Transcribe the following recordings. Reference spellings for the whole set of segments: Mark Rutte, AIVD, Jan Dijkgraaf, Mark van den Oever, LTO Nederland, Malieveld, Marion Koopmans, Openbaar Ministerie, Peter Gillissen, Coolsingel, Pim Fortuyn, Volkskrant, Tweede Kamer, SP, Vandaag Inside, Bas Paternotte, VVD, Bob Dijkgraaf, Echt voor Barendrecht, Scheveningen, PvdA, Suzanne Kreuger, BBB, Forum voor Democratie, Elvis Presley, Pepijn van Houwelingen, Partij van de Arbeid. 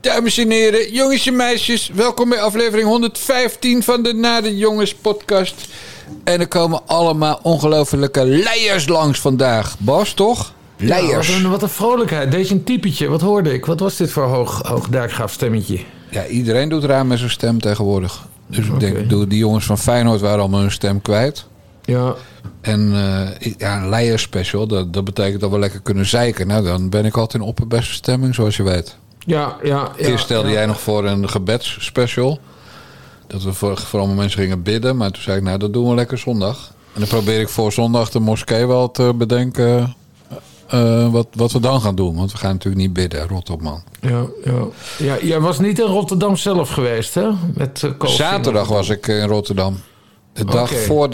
Dames en heren, jongens en meisjes, welkom bij aflevering 115 van de Na de Jongens podcast. En er komen allemaal ongelofelijke leiers langs vandaag. Bas, toch? Leiers. Ja, wat een vrolijkheid. Deze een typetje. Wat hoorde ik? Wat was dit voor hoog Dijkgraaf stemmetje? Ja, iedereen doet raar met zijn stem tegenwoordig. Dus okay. Ik denk, die jongens van Feyenoord waren allemaal hun stem kwijt. Ja. En een leierspecial, dat betekent dat we lekker kunnen zeiken. Nou, dan ben ik altijd in opperbeste stemming, zoals je weet. Ja. Eerst stelde jij nog voor een gebedsspecial. Dat we voor allemaal mensen gingen bidden. Maar toen zei ik, nou, dat doen we lekker zondag. En dan probeer ik voor zondag de moskee wel te bedenken wat we dan gaan doen. Want we gaan natuurlijk niet bidden, rot op man. Ja, jij was niet in Rotterdam zelf geweest, hè? Met zaterdag was ik in Rotterdam. De dag voor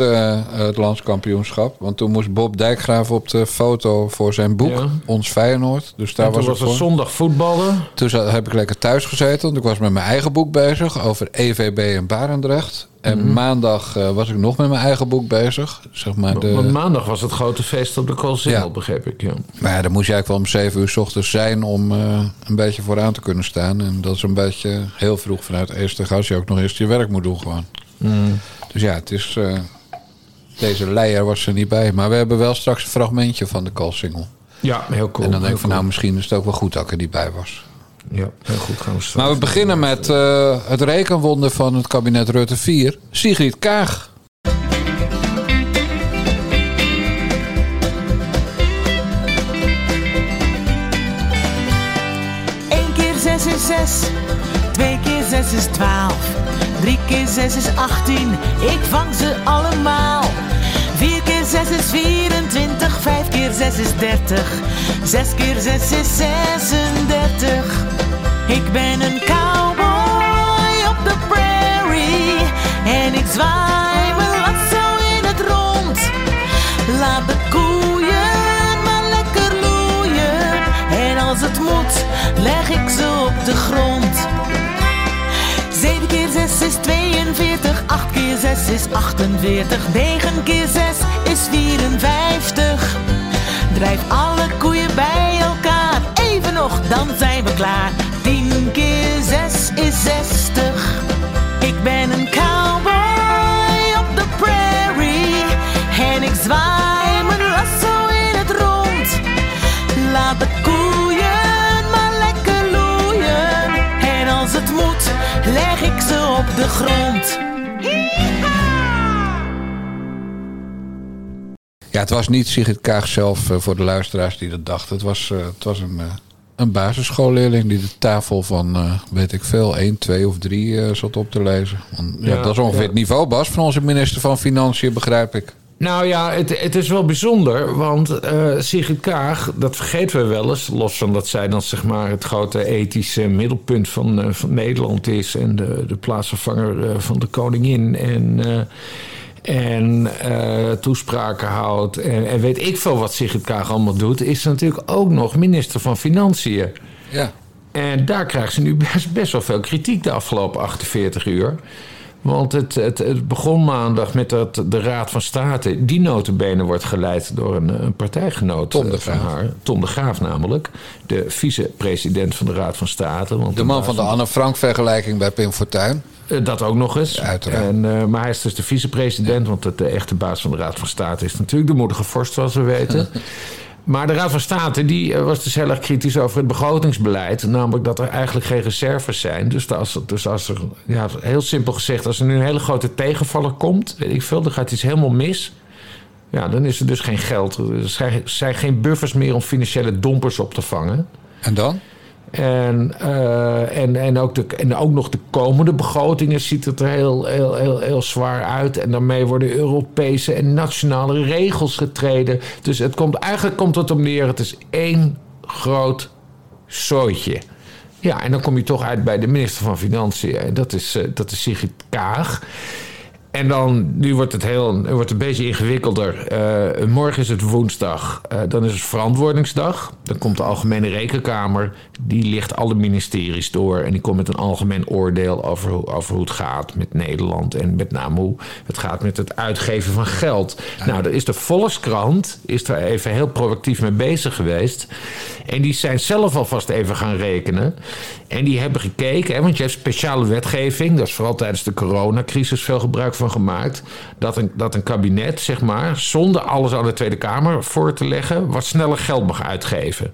het landskampioenschap. Want toen moest Bob Dijkgraaf op de foto voor zijn boek. Ja. Ons Feyenoord. Dus daar was het zondag voetballen. Toen heb ik lekker thuis gezeten. Want ik was met mijn eigen boek bezig. Over EVB en Barendrecht. En maandag was ik nog met mijn eigen boek bezig. Zeg maar want maandag was het grote feest op de Coolsingel, begreep ik. Ja. Maar ja, dan moest je eigenlijk wel om 7:00 's ochtends zijn om een beetje vooraan te kunnen staan. En dat is een beetje heel vroeg vanuit Eestdag. Als je ook nog eerst je werk moet doen gewoon. Mm. Dus ja, het is, deze leier was er niet bij. Maar we hebben wel straks een fragmentje van de Coolsingel. Ja, heel cool. En dan denk ik van nou, misschien is het ook wel goed dat ik er niet bij was. Ja, heel goed. Gaan we maar we beginnen met het rekenwonder van het kabinet Rutte 4. Sigrid Kaag. Eén keer 6 is 6. 2 keer 6 is 12. 3 keer 6 is 18, ik vang ze allemaal. 4 keer 6 is 24, 5 keer 6 is 30. 6 keer 6 is 36. Ik ben een cowboy op de prairie. En ik zwaai me wat zo in het rond. Laat de koeien maar lekker loeien. En als het moet, leg ik ze op de grond. 7 keer 6 is 42, 8 keer 6 is 48, 9 keer 6 is 54. Drijf alle koeien bij elkaar, even nog, dan zijn we klaar. 10 keer 6 is 60. Ik ben een cowboy op de prairie. En ik zwaai mijn lasso in het rond. Laat de koeien maar lekker loeien. En als het moet, leg ik ze op de grond. Ja, het was niet Sigrid Kaag zelf voor de luisteraars die dat dachten. Het was een basisschoolleerling die de tafel van, weet ik veel, 1, 2 of 3 zat op te lezen. Want, ja, dat is ongeveer het niveau, Bas, van onze minister van Financiën, begrijp ik. Nou ja, het is wel bijzonder, want Sigrid Kaag, dat vergeten we wel eens, los van dat zij dan zeg maar het grote ethische middelpunt van Nederland is en de plaatsvervanger van de koningin en toespraken houdt en weet ik veel wat Sigrid Kaag allemaal doet, is ze natuurlijk ook nog minister van Financiën. Ja. En daar krijgt ze nu best wel veel kritiek de afgelopen 48 uur. Want het begon maandag met dat de Raad van State, die notabene wordt geleid door een partijgenoot van haar. Tom de Graaf namelijk. De vicepresident van de Raad van State. Want de man van de Anne Frank-vergelijking bij Pim Fortuyn. Dat ook nog eens. Ja, uiteraard. Maar hij is dus de vicepresident, want de echte baas van de Raad van State is natuurlijk de moedige vorst, zoals we weten. Maar de Raad van State die was dus heel erg kritisch over het begrotingsbeleid. Namelijk dat er eigenlijk geen reserves zijn. Dus als er, ja, heel simpel gezegd, als er nu een hele grote tegenvaller komt, weet ik veel, dan gaat iets helemaal mis. Ja, dan is er dus geen geld. Er zijn geen buffers meer om financiële dompers op te vangen. En dan? En ook nog de komende begrotingen ziet het er heel zwaar uit. En daarmee worden Europese en nationale regels getreden. Dus eigenlijk komt het om neer. Het is één groot zooitje. Ja, en dan kom je toch uit bij de minister van Financiën. En dat is Sigrid Kaag. En dan, nu wordt het een beetje ingewikkelder. Morgen is het woensdag. Dan is het verantwoordingsdag. Dan komt de Algemene Rekenkamer. Die licht alle ministeries door. En die komt met een algemeen oordeel over hoe het gaat met Nederland. En met name hoe het gaat met het uitgeven van geld. Nou, daar is de Volkskrant daar even heel proactief mee bezig geweest. En die zijn zelf alvast even gaan rekenen. En die hebben gekeken. Hè, want je hebt speciale wetgeving. Dat is vooral tijdens de coronacrisis veel gebruik van gemaakt, dat een kabinet, zeg maar, zonder alles aan de Tweede Kamer voor te leggen, wat sneller geld mag uitgeven.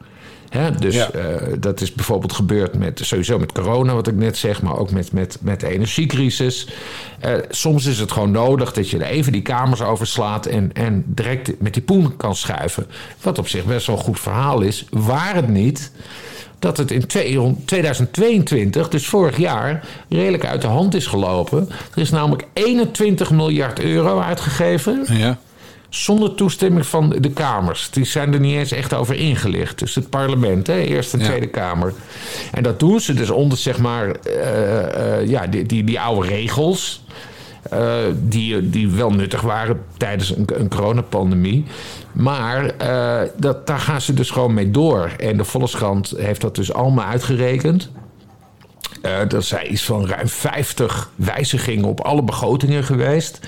Hè? Dus ja. Dat is bijvoorbeeld gebeurd sowieso met corona, wat ik net zeg, maar ook met de energiecrisis. Soms is het gewoon nodig dat je even die kamers overslaat en direct met die poen kan schuiven. Wat op zich best wel een goed verhaal is, waar het niet dat het in 2022, dus vorig jaar, redelijk uit de hand is gelopen. Er is namelijk 21 miljard euro uitgegeven. Ja. Zonder toestemming van de Kamers. Die zijn er niet eens echt over ingelicht. Dus het parlement, hè? Eerste en Tweede Kamer. En dat doen ze dus onder, zeg maar, die oude regels. Die wel nuttig waren tijdens een coronapandemie. Maar daar gaan ze dus gewoon mee door. En de Volkskrant heeft dat dus allemaal uitgerekend. Er zijn iets van ruim 50 wijzigingen op alle begrotingen geweest.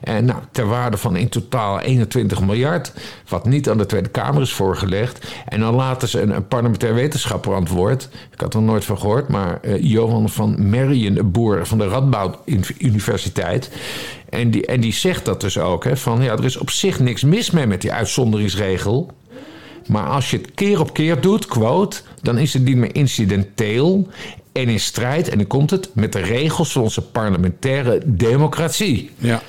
En nou, ter waarde van in totaal 21 miljard... wat niet aan de Tweede Kamer is voorgelegd. En dan laten ze een parlementair wetenschapper antwoord. Ik had er nooit van gehoord, maar Johan van Marion Boer van de Radboud Universiteit. En die zegt dat dus ook, hè, van ja, er is op zich niks mis mee met die uitzonderingsregel. Maar als je het keer op keer doet, quote, dan is het niet meer incidenteel en in strijd, en dan komt het, met de regels van onze parlementaire democratie. Ja.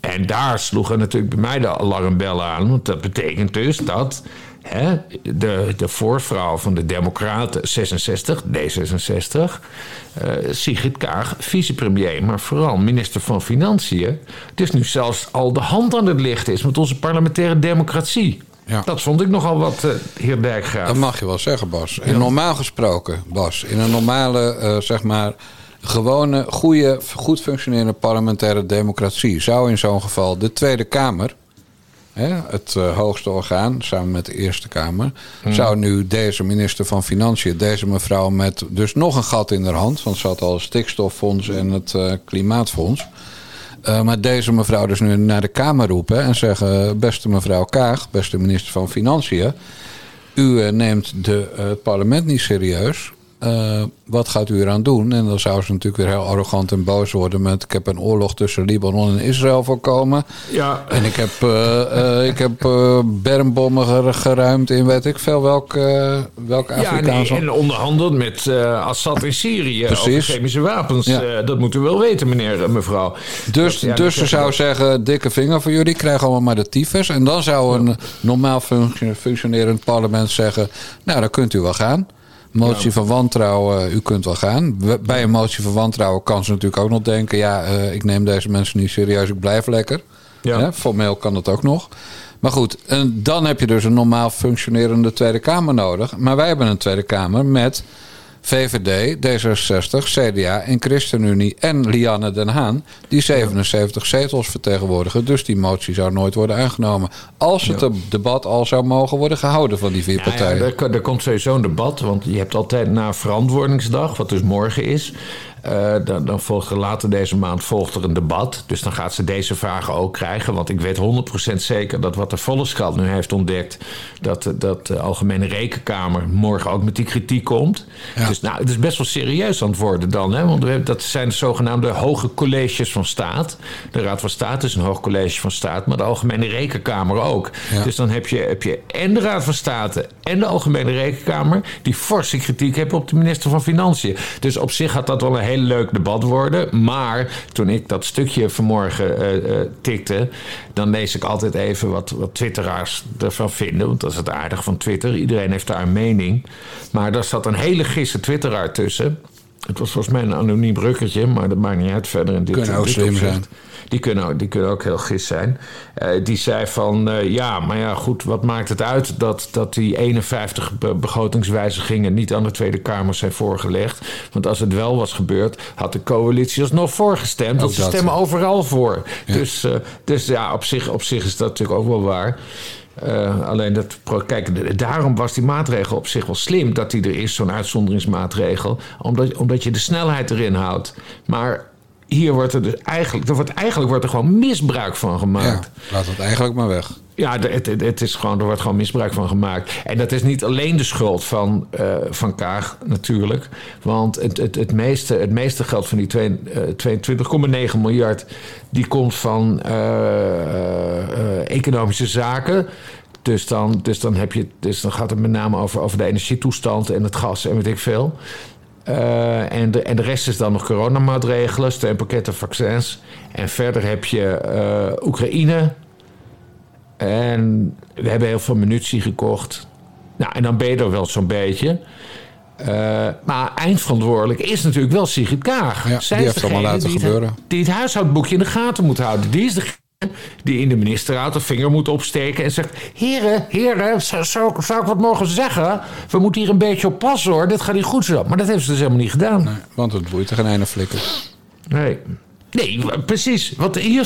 En daar sloegen natuurlijk bij mij de alarmbellen aan. Want dat betekent dus dat de voorvrouw van de Democraten 66, D66... Sigrid Kaag, vicepremier, maar vooral minister van Financiën, dus nu zelfs al de hand aan het licht is met onze parlementaire democratie. Ja. Dat vond ik nogal wat, heer Dijkgraaf. Dat mag je wel zeggen, Bas. En normaal gesproken, Bas, in een normale, zeg maar, gewone, goede, goed functionerende parlementaire democratie zou in zo'n geval de Tweede Kamer, hè, het hoogste orgaan, samen met de Eerste Kamer, zou nu deze minister van Financiën, deze mevrouw met dus nog een gat in haar hand, want ze had al het stikstoffonds en het klimaatfonds. Maar deze mevrouw dus nu naar de Kamer roepen en zeggen: beste mevrouw Kaag, beste minister van Financiën, u neemt het parlement niet serieus. Wat gaat u eraan doen? En dan zou ze natuurlijk weer heel arrogant en boos worden met: ik heb een oorlog tussen Libanon en Israël voorkomen. Ja. En ik heb bermbommen geruimd in weet ik veel welk Afrikaans. Ja, nee, en onderhandeld met Assad in Syrië over chemische wapens. Ja. Dat moet u wel weten, meneer en mevrouw. Dus ze zou zeggen, dikke vinger voor jullie, krijgen allemaal maar de tyfus. En dan zou een normaal functionerend parlement zeggen: nou, dan kunt u wel gaan. Motie van wantrouwen, u kunt wel gaan. Bij een motie van wantrouwen kan ze natuurlijk ook nog denken: ja, ik neem deze mensen niet serieus, ik blijf lekker. Ja. Ja, formeel kan dat ook nog. Maar goed, en dan heb je dus een normaal functionerende Tweede Kamer nodig. Maar wij hebben een Tweede Kamer met VVD, D66, CDA en ChristenUnie en Lianne Den Haan, die 77 zetels vertegenwoordigen. Dus die motie zou nooit worden aangenomen. Als het een debat al zou mogen worden gehouden van die vier partijen. Ja, er komt sowieso een debat, want je hebt altijd na verantwoordingsdag, wat dus morgen is, dan volgt later deze maand volgt er een debat. Dus dan gaat ze deze vragen ook krijgen. Want ik weet 100% zeker dat wat de Volkskrant nu heeft ontdekt, dat de Algemene Rekenkamer morgen ook met die kritiek komt. Ja. Dus nou, het is best wel serieus aan het worden dan. Hè? Want dat zijn de zogenaamde hoge colleges van staat. De Raad van State is een hoog college van staat, maar de Algemene Rekenkamer ook. Ja. Dus dan heb je en de Raad van State en de Algemene Rekenkamer die forse kritiek hebben op de minister van Financiën. Dus op zich had dat wel een heel leuk debat worden. Maar toen ik dat stukje vanmorgen tikte, dan lees ik altijd even wat twitteraars ervan vinden. Want dat is het aardig van Twitter. Iedereen heeft daar een mening. Maar daar zat een hele gisse twitteraar tussen. Het was volgens mij een anoniem rukkertje, maar dat maakt niet uit verder. In dit, kunnen ook slim zijn. Die kunnen ook heel gist zijn. Die zei van, ja, maar ja, goed, wat maakt het uit dat die 51 begrotingswijzigingen niet aan de Tweede Kamer zijn voorgelegd? Want als het wel was gebeurd, had de coalitie alsnog voorgestemd. Want ze stemmen overal voor. Ja. Dus ja, op zich is dat natuurlijk ook wel waar. Alleen dat, kijk, daarom was die maatregel op zich wel slim dat die er is, zo'n uitzonderingsmaatregel, omdat je de snelheid erin houdt. Maar hier wordt er dus eigenlijk wordt er gewoon misbruik van gemaakt. Ja, laat het eigenlijk maar weg. Ja, het is gewoon, er wordt gewoon misbruik van gemaakt. En dat is niet alleen de schuld van Kaag natuurlijk. Want het meeste geld van die 22,9 miljard... die komt van economische zaken. Dus dan gaat het met name over de energietoestand en het gas en weet ik veel. En de rest is dan nog coronamaatregelen, steunpakketten, vaccins. En verder heb je Oekraïne. En we hebben heel veel munitie gekocht. Nou, en dan ben je er wel zo'n beetje. Maar eindverantwoordelijk is natuurlijk wel Sigrid Kaag. Ja, zij die heeft allemaal laten gebeuren. Die het huishoudboekje in de gaten moet houden. Die is degene die in de ministerraad de vinger moet opsteken en zegt: heren, zou ik wat mogen zeggen? We moeten hier een beetje op passen hoor. Dit gaat niet goed zo. Maar dat heeft ze dus helemaal niet gedaan. Nee, want het boeit er geen einde flikker. Nee, precies. Want hier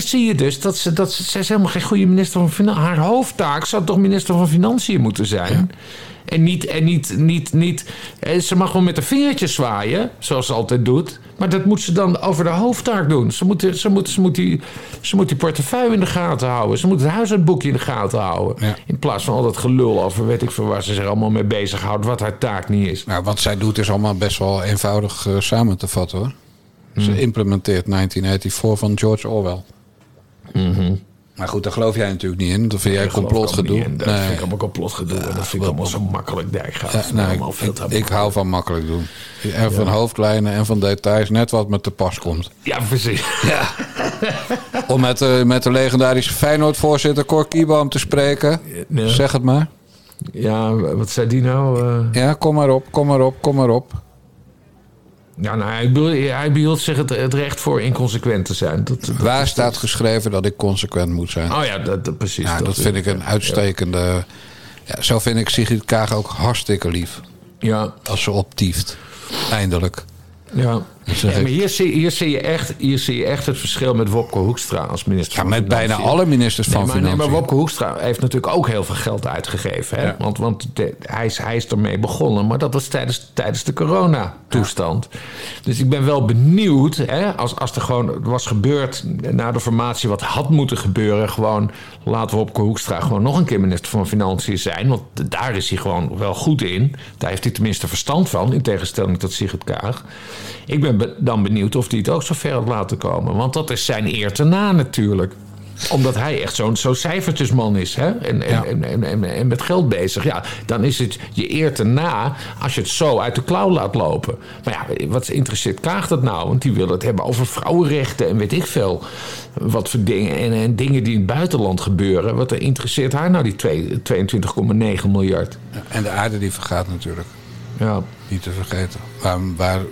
zie je dus dat ze is helemaal geen goede minister van Financiën. Haar hoofdtaak zou toch minister van Financiën moeten zijn. Ja. En niet. Ze mag wel met de vingertjes zwaaien, zoals ze altijd doet. Maar dat moet ze dan over de hoofdtaak doen. Ze moet die portefeuille in de gaten houden. Ze moet het huishoudboekje in de gaten houden. Ja. In plaats van al dat gelul over weet ik veel waar ze zich allemaal mee bezighoudt. Wat haar taak niet is. Nou, wat zij doet is allemaal best wel eenvoudig samen te vatten hoor. Ze implementeert 1984 van George Orwell. Mm-hmm. Maar goed, daar geloof jij natuurlijk niet in. Dat vind jij complotgedoe. Dat vind ik allemaal complotgedoe. En dat vind ik allemaal zo makkelijk Dijkgraaf. Ik hou van makkelijk doen. En van hoofdlijnen en van details. Net wat me te pas komt. Ja, precies. Ja. Om met de legendarische Feyenoord-voorzitter Cor Kieboom te spreken. Nee. Zeg het maar. Ja, wat zei die nou? Ja, kom maar op. Ja, nou, hij behield zich het recht voor inconsequent te zijn. Waar staat geschreven dat ik consequent moet zijn? Oh ja, precies. Nou, dat vind ik een uitstekende... Ja. Ja, zo vind ik Sigrid Kaag ook hartstikke lief. Ja. Als ze optieft. Eindelijk. Ja. Maar hier zie je echt het verschil met Wopke Hoekstra als minister van Financiën. Ja, met bijna alle ministers van Financiën. Maar Wopke Hoekstra heeft natuurlijk ook heel veel geld uitgegeven. Hè? Ja. Want hij is ermee begonnen. Maar dat was tijdens de coronatoestand. Ja. Dus ik ben wel benieuwd. Hè? Als er gewoon was gebeurd na de formatie wat had moeten gebeuren. Gewoon laat Wopke Hoekstra gewoon nog een keer minister van Financiën zijn. Want daar is hij gewoon wel goed in. Daar heeft hij tenminste verstand van. In tegenstelling tot Sigrid Kaag. Ik ben dan benieuwd of hij het ook zo ver had laten komen. Want dat is zijn eer te na natuurlijk. Omdat hij echt zo'n cijfertjesman is. Hè? En met geld bezig. Ja, dan is het je eer te na als je het zo uit de klauw laat lopen. Maar ja, wat interesseert Kaag dat nou? Want die wil het hebben over vrouwenrechten en weet ik veel. Wat voor dingen. En dingen die in het buitenland gebeuren. Wat interesseert haar nou die 22,9 miljard? En de aarde die vergaat natuurlijk. Ja. Niet te vergeten.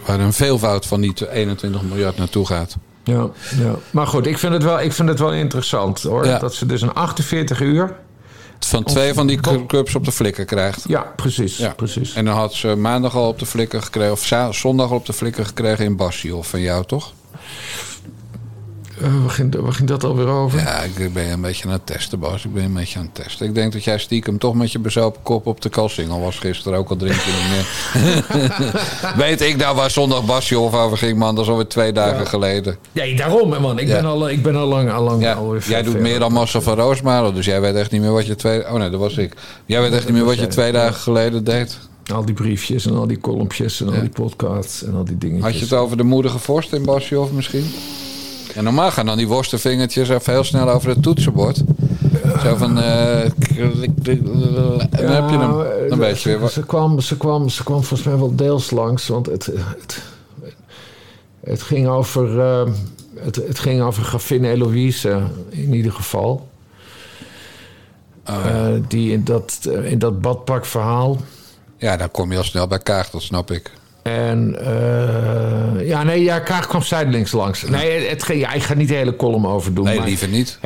Waar een veelvoud van die 21 miljard naartoe gaat. Ja. Maar goed, ik vind het wel interessant hoor. Ja. Dat ze dus een 48 uur... van twee van die clubs op de flikker krijgt. Ja, precies. Ja. Precies. En dan had ze maandag al op de flikker gekregen... of zondag al op de flikker gekregen in Bassi of van jou, toch? Waar ging dat alweer over? Ja, ik ben een beetje aan het testen, Bas. Ik denk dat jij stiekem toch met je bezopen kop op de Coolsingel was gisteren. Ook al drink je niet meer. Weet ik nou waar zondag Basje of over ging, man? Dat is alweer 2 dagen geleden. Ja, daarom, man. Ik ben al lang... Ja, jij doet meer dan Marcel van Roosmalen, dus jij weet echt niet meer wat je Oh nee, dat was ik. Jij weet echt niet meer wat je 2 dagen geleden deed. Al die briefjes en al die kolompjes en al die podcasts en al die dingetjes. Had je het over de moedige vorst in Basje of misschien? En normaal gaan dan die worstenvingertjes even heel snel over het toetsenbord. Zo van... dan heb je hem een beetje weer. Ze kwam volgens mij wel deels langs. Want het ging over... Het ging over Gravin Eloïse in ieder geval. Die in dat badpak verhaal. Ja, dan kom je al snel bij Kaag, dat snap ik. En Kaag kwam zijdelings langs. Nee, ik ga niet de hele column over doen. Nee, liever niet.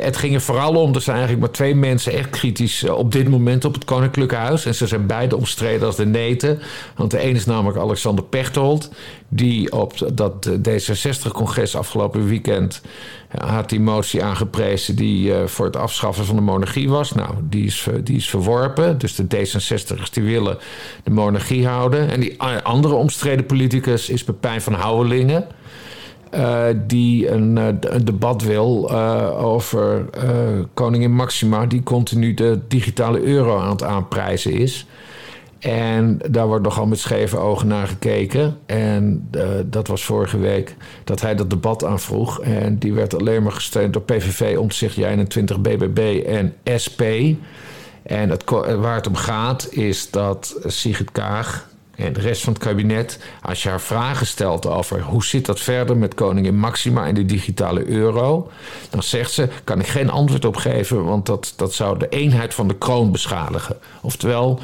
Het ging er vooral om, er zijn eigenlijk maar twee mensen echt kritisch op dit moment op het Koninklijke Huis. En ze zijn beide omstreden als de neten. Want de ene is namelijk Alexander Pechtold, die op dat D66-congres afgelopen weekend had die motie aangeprezen die voor het afschaffen van de monarchie was. Nou, die is verworpen. Dus de D66'ers die willen de monarchie houden. En die andere omstreden politicus is Pepijn van Houwelingen, die een debat wil over koningin Maxima, die continu de digitale euro aan het aanprijzen is. En daar wordt nogal met scheve ogen naar gekeken. En dat was vorige week dat hij dat debat aanvroeg. En die werd alleen maar gesteund door PVV, Omtzigt, J21, BBB en SP. En waar het om gaat is dat Sigrid Kaag en de rest van het kabinet, als je haar vragen stelt over hoe zit dat verder met koningin Maxima en de digitale euro, dan zegt ze, kan ik geen antwoord op geven, want dat zou de eenheid van de kroon beschadigen. Oftewel,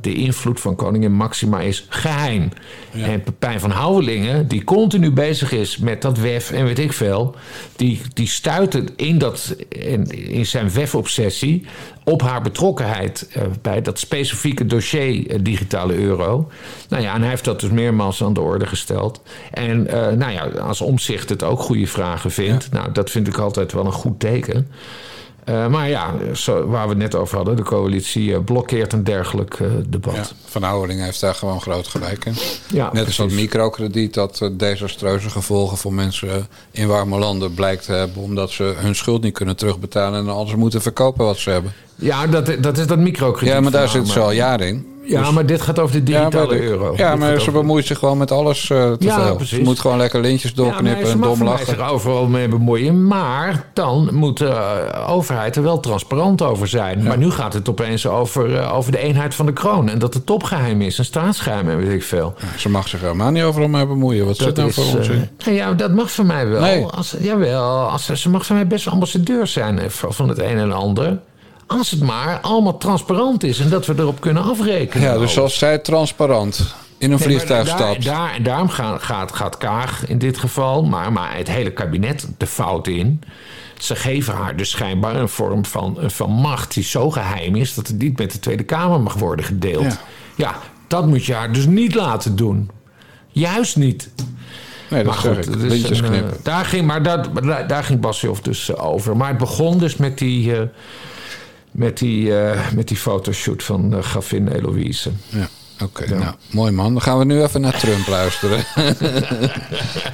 de invloed van koningin Maxima is geheim. Ja. En Pepijn van Houwelingen, die continu bezig is met dat WEF en weet ik veel, die stuitte in zijn WEF-obsessie op haar betrokkenheid bij dat specifieke dossier digitale euro. Nou ja, en hij heeft dat dus meermaals aan de orde gesteld. En als Omtzigt het ook goede vragen vindt, ja. Nou, dat vind ik altijd wel een goed teken. Waar we het net over hadden, de coalitie blokkeert een dergelijk debat. Ja, Van Houwelingen heeft daar gewoon groot gelijk in. Ja, net als dat microkrediet dat desastreuze gevolgen voor mensen in warme landen blijkt te hebben, omdat ze hun schuld niet kunnen terugbetalen en alles moeten verkopen wat ze hebben. Ja, dat is dat microkrediet. Ja, maar daar zit ze al jaren in. Ja, dus, maar dit gaat over de digitale euro. Ja, maar ze bemoeit zich gewoon met alles te veel. Precies. Ze moet gewoon lekker lintjes doorknippen en dom lachen. Ze mag zich overal mee bemoeien. Maar dan moet de overheid er wel transparant over zijn. Ja. Maar nu gaat het opeens over de eenheid van de kroon. En dat het topgeheim is, een staatsgeheim en weet ik veel. Ja, ze mag zich helemaal niet overal mee bemoeien. Wat zit nou voor onzin? Dat mag voor mij wel. Nee. Ze mag voor mij best ambassadeur zijn van het een en ander. Als het maar allemaal transparant is en dat we erop kunnen afrekenen. Ja, dus als zij transparant in een vliegtuig stapt. Daarom gaat Kaag in dit geval, maar het hele kabinet de fout in. Ze geven haar dus schijnbaar een vorm van macht die zo geheim is dat het niet met de Tweede Kamer mag worden gedeeld. Ja, dat moet je haar dus niet laten doen. Juist niet. Nee, dat zeg ik. Lintjes knippen. Daar ging Basjof dus over. Maar het begon dus met die Met die fotoshoot van Gavin Eloise. Ja, oké. Ja. Nou, mooi man. Dan gaan we nu even naar Trump luisteren.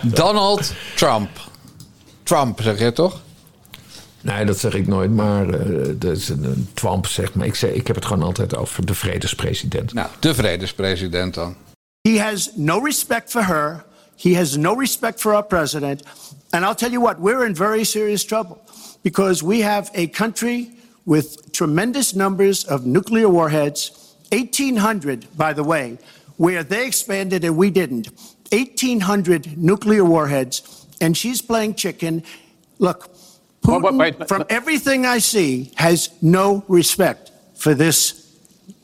Donald Trump. Trump, zeg je toch? Nee, dat zeg ik nooit, maar dat is een Trump, zeg maar. Ik heb het gewoon altijd over de vredespresident. Nou, de vredespresident dan. He has no respect for her. He has no respect for our president. And I'll tell you what, we're in very serious trouble. Because we have a country with tremendous numbers of nuclear warheads, 1,800, by the way, where they expanded and we didn't, 1,800 nuclear warheads, and she's playing chicken. Look, Putin, wait. From everything I see, has no respect for this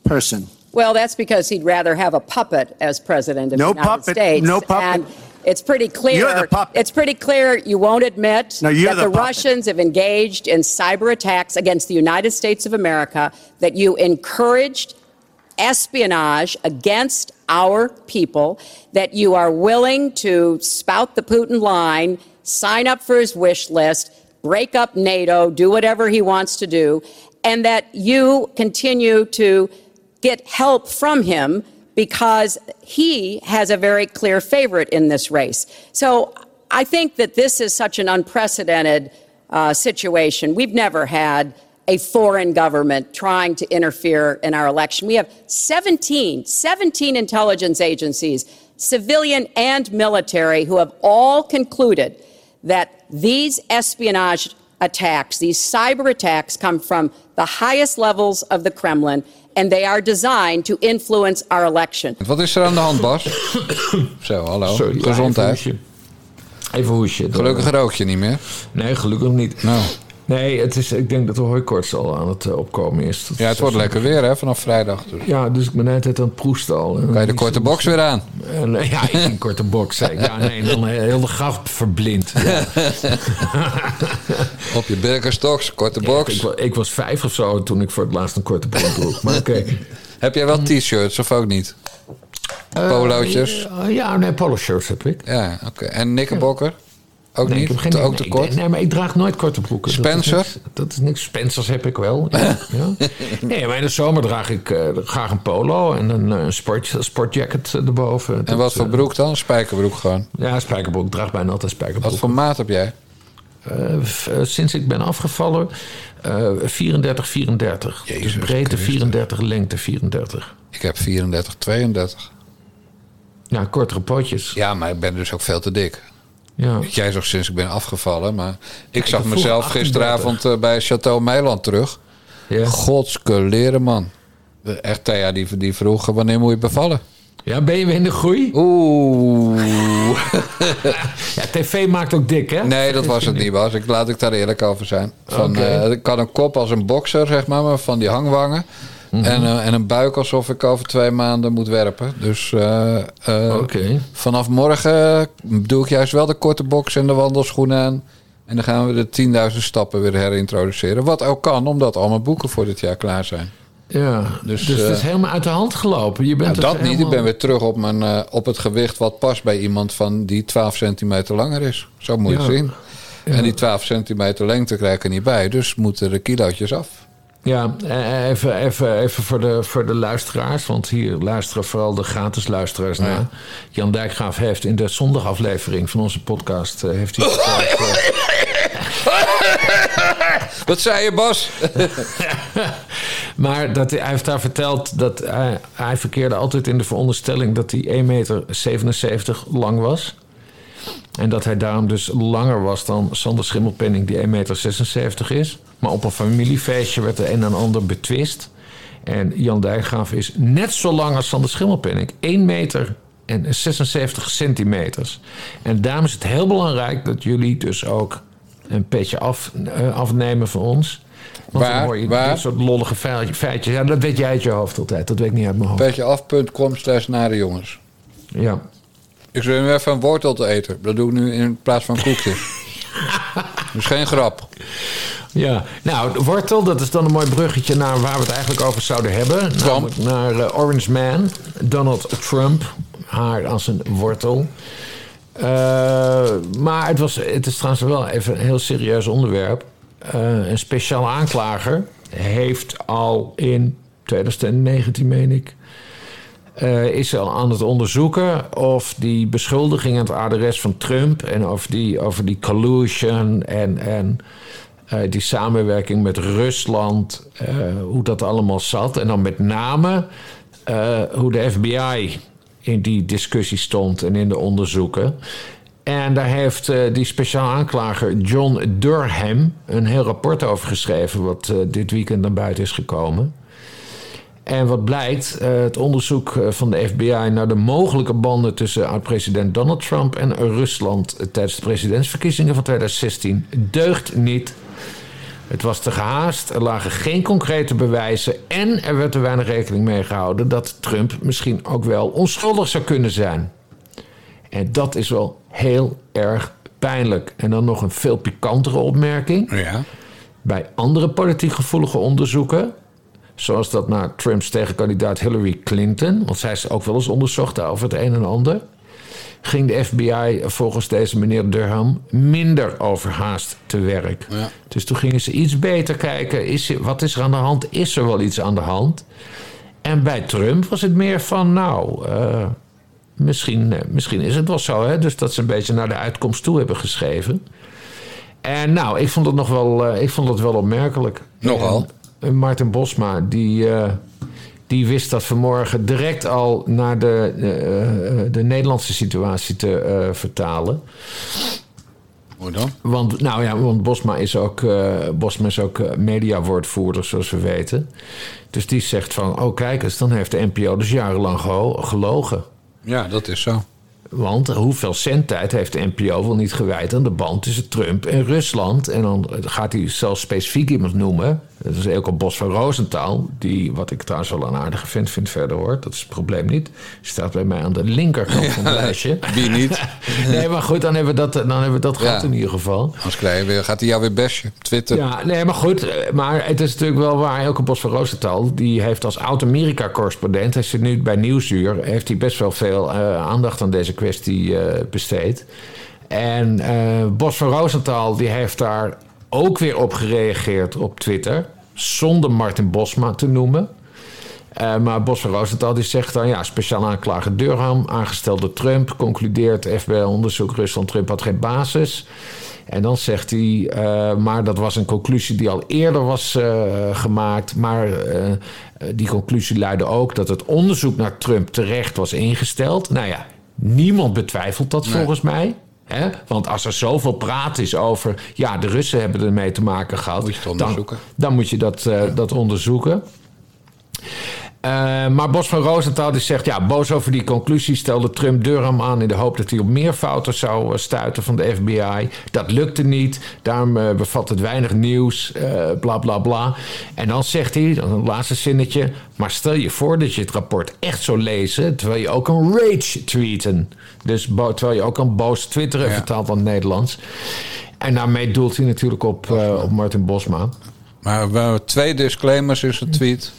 person. Well, that's because he'd rather have a puppet as president of the United States. No puppet. And it's pretty clear. You're the puppet. It's pretty clear you won't admit that the Russians have engaged in cyber attacks against the United States of America, that you encouraged espionage against our people, that you are willing to spout the Putin line, sign up for his wish list, break up NATO, do whatever he wants to do, and that you continue to get help from him because he has a very clear favorite in this race. So I think that this is such an unprecedented situation. We've never had a foreign government trying to interfere in our election. We have 17 intelligence agencies, civilian and military, who have all concluded that these espionage attacks, these cyber attacks, come from the highest levels of the Kremlin. And they are designed to influence our election. Wat is er aan de hand, Bas? Zo, hallo. Sorry, gezondheid. Even hoesje. Gelukkig rook je niet meer. Nee, gelukkig niet. Nou. Nee, het is, ik denk dat de hooikoorts al aan het opkomen is. Dat ja, het wordt lekker weer hè, vanaf vrijdag. Dus. Ja, dus ik ben de hele tijd aan het proesten al. Kan je de korte box weer aan? Ja, ik een korte box. Hè. Ja, nee, dan heel de graf verblind. Ja. Op je Birkenstocks, korte box. Ja, ik was 5 of zo toen ik voor het laatst een korte broek droeg. Maar okay. Heb jij wel t-shirts of ook niet? Polootjes? Nee, polo-shirts heb ik. Ja, oké. En knickerbokker? Ook nee, niet? Ik heb geen, ook te kort? Nee, maar ik draag nooit korte broeken. Spencer? Dat is niks. Spencers heb ik wel. Ja, ja. Nee, maar in de zomer draag ik graag een polo en een sportjacket erboven. En wat voor broek dan? Spijkerbroek gewoon? Ja, spijkerbroek. Ik draag bijna altijd spijkerbroek. Wat voor maat heb jij? Sinds ik ben afgevallen 34. Jezus, dus breedte 34, lengte 34. Ik heb 34, 32. Ja, kortere pootjes. Ja, maar ik ben dus ook veel te dik. Ja. Jij zegt sinds ik ben afgevallen, maar ik zag mezelf 38. Gisteravond bij Château Meiland terug. Ja. Godskeleren man. Echt, Thea, die vroegen wanneer moet je bevallen? Ja, ben je weer in de groei? Oeh. Ja, tv maakt ook dik, hè? Nee, dat was het niet, Bas. Laat ik daar eerlijk over zijn. Ik had een kop als een bokser, zeg maar van die hangwangen. Mm-hmm. En een buik alsof ik over 2 maanden moet werpen. Dus vanaf morgen doe ik juist wel de korte box en de wandelschoenen aan. En dan gaan we de 10.000 stappen weer herintroduceren. Wat ook kan, omdat al mijn boeken voor dit jaar klaar zijn. Ja, dus het is helemaal uit de hand gelopen. Je bent dat helemaal... niet. Ik ben weer terug op, op het gewicht wat past bij iemand van die 12 centimeter langer is. Zo moet je het zien. Ja. En die 12 centimeter lengte krijg ik er niet bij. Dus moeten er kilootjes af. Ja, even voor de luisteraars. Want hier luisteren vooral de gratis luisteraars naar. Jan Dijkgraaf heeft in de zondagaflevering van onze podcast... Wat zei je, Bas? Maar hij heeft daar verteld dat hij verkeerde altijd in de veronderstelling... dat hij 1,77 meter lang was. En dat hij daarom dus langer was dan Sander Schimmelpenninck... die 1,76 meter is. Maar op een familiefeestje werd de een en ander betwist. En Jan Dijkgraaf is net zo lang als Sander Schimmelpenninck. 1 meter en 76 centimeters. En daarom is het heel belangrijk dat jullie dus ook... een petje afnemen van ons. Want dan hoor je dit soort lollige feitjes. Ja, dat weet jij uit je hoofd altijd. Dat weet ik niet uit mijn hoofd. Petjeaf.com/narejongens. Ja. Ik zit nu even een wortel te eten. Dat doe ik nu in plaats van koekjes. Dus geen grap. Ja, nou, de wortel, dat is dan een mooi bruggetje... naar waar we het eigenlijk over zouden hebben. Trump. Naar Orange Man. Donald Trump. Haar als een wortel. Maar het is trouwens wel even een heel serieus onderwerp. Een speciaal aanklager heeft al in 2019, meen ik... is al aan het onderzoeken of die beschuldiging aan het adres van Trump... en of over die collusion en die samenwerking met Rusland... hoe dat allemaal zat. En dan met name hoe de FBI... in die discussie stond en in de onderzoeken. En daar heeft die speciaal aanklager John Durham... een heel rapport over geschreven... wat dit weekend naar buiten is gekomen. En wat blijkt, het onderzoek van de FBI... naar de mogelijke banden tussen oud-president Donald Trump... en Rusland tijdens de presidentsverkiezingen van 2016... deugt niet. Het was te gehaast, er lagen geen concrete bewijzen... en er werd te weinig rekening mee gehouden... dat Trump misschien ook wel onschuldig zou kunnen zijn. En dat is wel heel erg pijnlijk. En dan nog een veel pikantere opmerking. Ja. Bij andere politiek gevoelige onderzoeken... zoals dat naar Trumps tegenkandidaat Hillary Clinton... want zij is ook wel eens onderzocht over het een en ander... ging de FBI volgens deze meneer Durham minder overhaast te werk. Ja. Dus toen gingen ze iets beter kijken. Wat is er aan de hand? Is er wel iets aan de hand? En bij Trump was het meer van... misschien is het wel zo. Hè? Dus dat ze een beetje naar de uitkomst toe hebben geschreven. En nou, ik vond dat wel opmerkelijk. Nogal. En Martin Bosma, die wist dat vanmorgen direct al naar de Nederlandse situatie te vertalen. Hoe dan? Want Bosma is ook, mediawoordvoerder, zoals we weten. Dus die zegt van, kijk eens, dan heeft de NPO dus jarenlang gelogen. Ja, dat is zo. Want hoeveel zendtijd heeft de NPO wel niet gewijd aan de band tussen Trump en Rusland? En dan gaat hij zelfs specifiek iemand noemen. Dat is Eelco Bosch van Rosenthal. Die, wat ik trouwens wel een aardige vent vind verder hoor. Dat is het probleem niet. Staat bij mij aan de linkerkant van het lijstje. Wie niet? Nee, maar goed, dan hebben we dat gehad in ieder geval. Als klein gaat hij jou weer bashen op Twitter. Ja, nee, maar goed. Maar het is natuurlijk wel waar. Eelco Bosch van Rosenthal, die heeft als oud-Amerika-correspondent... hij zit nu bij Nieuwsuur, heeft hij best wel veel aandacht aan deze kwestie besteed. En Bosch van Rosenthal, die heeft daar... ook weer op gereageerd op Twitter, zonder Martin Bosma te noemen. Maar Bosch van Rosenthal die zegt dan... ja, speciaal aanklager Durham, aangesteld door Trump... concludeert FBI-onderzoek Rusland-Trump had geen basis. En dan zegt hij... maar dat was een conclusie die al eerder was gemaakt... maar die conclusie luidde ook... dat het onderzoek naar Trump terecht was ingesteld. Nou ja, niemand betwijfelt dat volgens mij... He? Want als er zoveel praat is over... ja, de Russen hebben ermee te maken gehad... moet je het onderzoeken. Dan moet je dat onderzoeken. Maar Bosch van Rosenthal die zegt... ja, boos over die conclusie stelde Trump Durham aan... in de hoop dat hij op meer fouten zou stuiten van de FBI. Dat lukte niet. Daarom bevat het weinig nieuws. Bla, bla, bla. En dan zegt hij, dan een laatste zinnetje... maar stel je voor dat je het rapport echt zou lezen... terwijl je ook kan rage tweeten. Dus terwijl je ook kan boos twitteren, vertaald aan het Nederlands. En daarmee doelt hij natuurlijk op Martin Bosma. Maar we hebben 2 disclaimers in zijn tweet...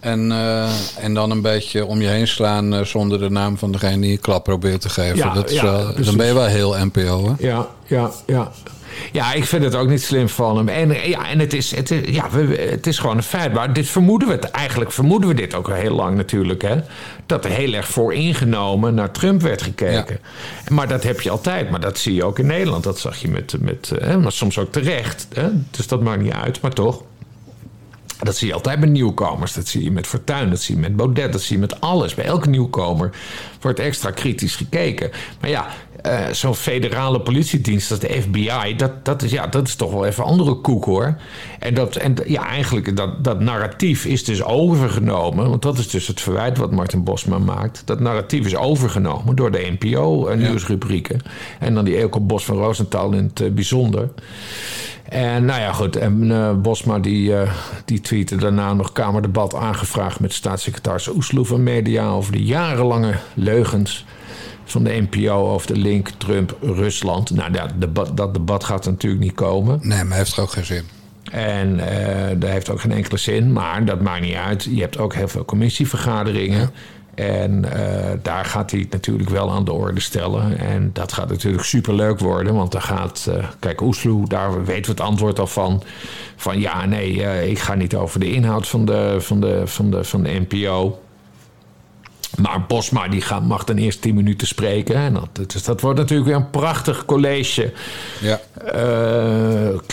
En dan een beetje om je heen slaan zonder de naam van degene die je klap probeert te geven. Ja, dat is dan ben je wel heel NPO, hè? Ja. Ja, ik vind het ook niet slim van hem. En het is gewoon een feit. Maar dit vermoeden we dit ook al heel lang natuurlijk. Hè? Dat er heel erg vooringenomen naar Trump werd gekeken. Ja. Maar dat heb je altijd. Maar dat zie je ook in Nederland. Dat zag je met maar soms ook terecht. Hè? Dus dat maakt niet uit, maar toch. Dat zie je altijd bij nieuwkomers. Dat zie je met Fortuyn, dat zie je met Baudet, dat zie je met alles. Bij elke nieuwkomer wordt extra kritisch gekeken. Maar ja, zo'n federale politiedienst als de FBI... dat is toch wel even andere koek, hoor. En eigenlijk dat narratief is dus overgenomen... want dat is dus het verwijt wat Martin Bosma maakt. Dat narratief is overgenomen door de NPO nieuwsrubrieken. En dan die Eelco Bosch van Rosenthal in het bijzonder... En nou ja, goed. En Bosma die tweette daarna nog Kamerdebat aangevraagd... met staatssecretaris Oesloe van Media... over de jarenlange leugens van de NPO... over de link Trump-Rusland. Nou, dat debat gaat er natuurlijk niet komen. Nee, maar heeft er ook geen zin. En dat heeft ook geen enkele zin. Maar dat maakt niet uit. Je hebt ook heel veel commissievergaderingen... Ja. En daar gaat hij het natuurlijk wel aan de orde stellen. En dat gaat natuurlijk superleuk worden. Want daar gaat... kijk, Oesloe, daar weten we het antwoord al van. Van ja, nee, ik ga niet over de inhoud van de NPO. Maar Bosma die mag dan eerst 10 minuten spreken. En dat wordt natuurlijk weer een prachtig college. Ja.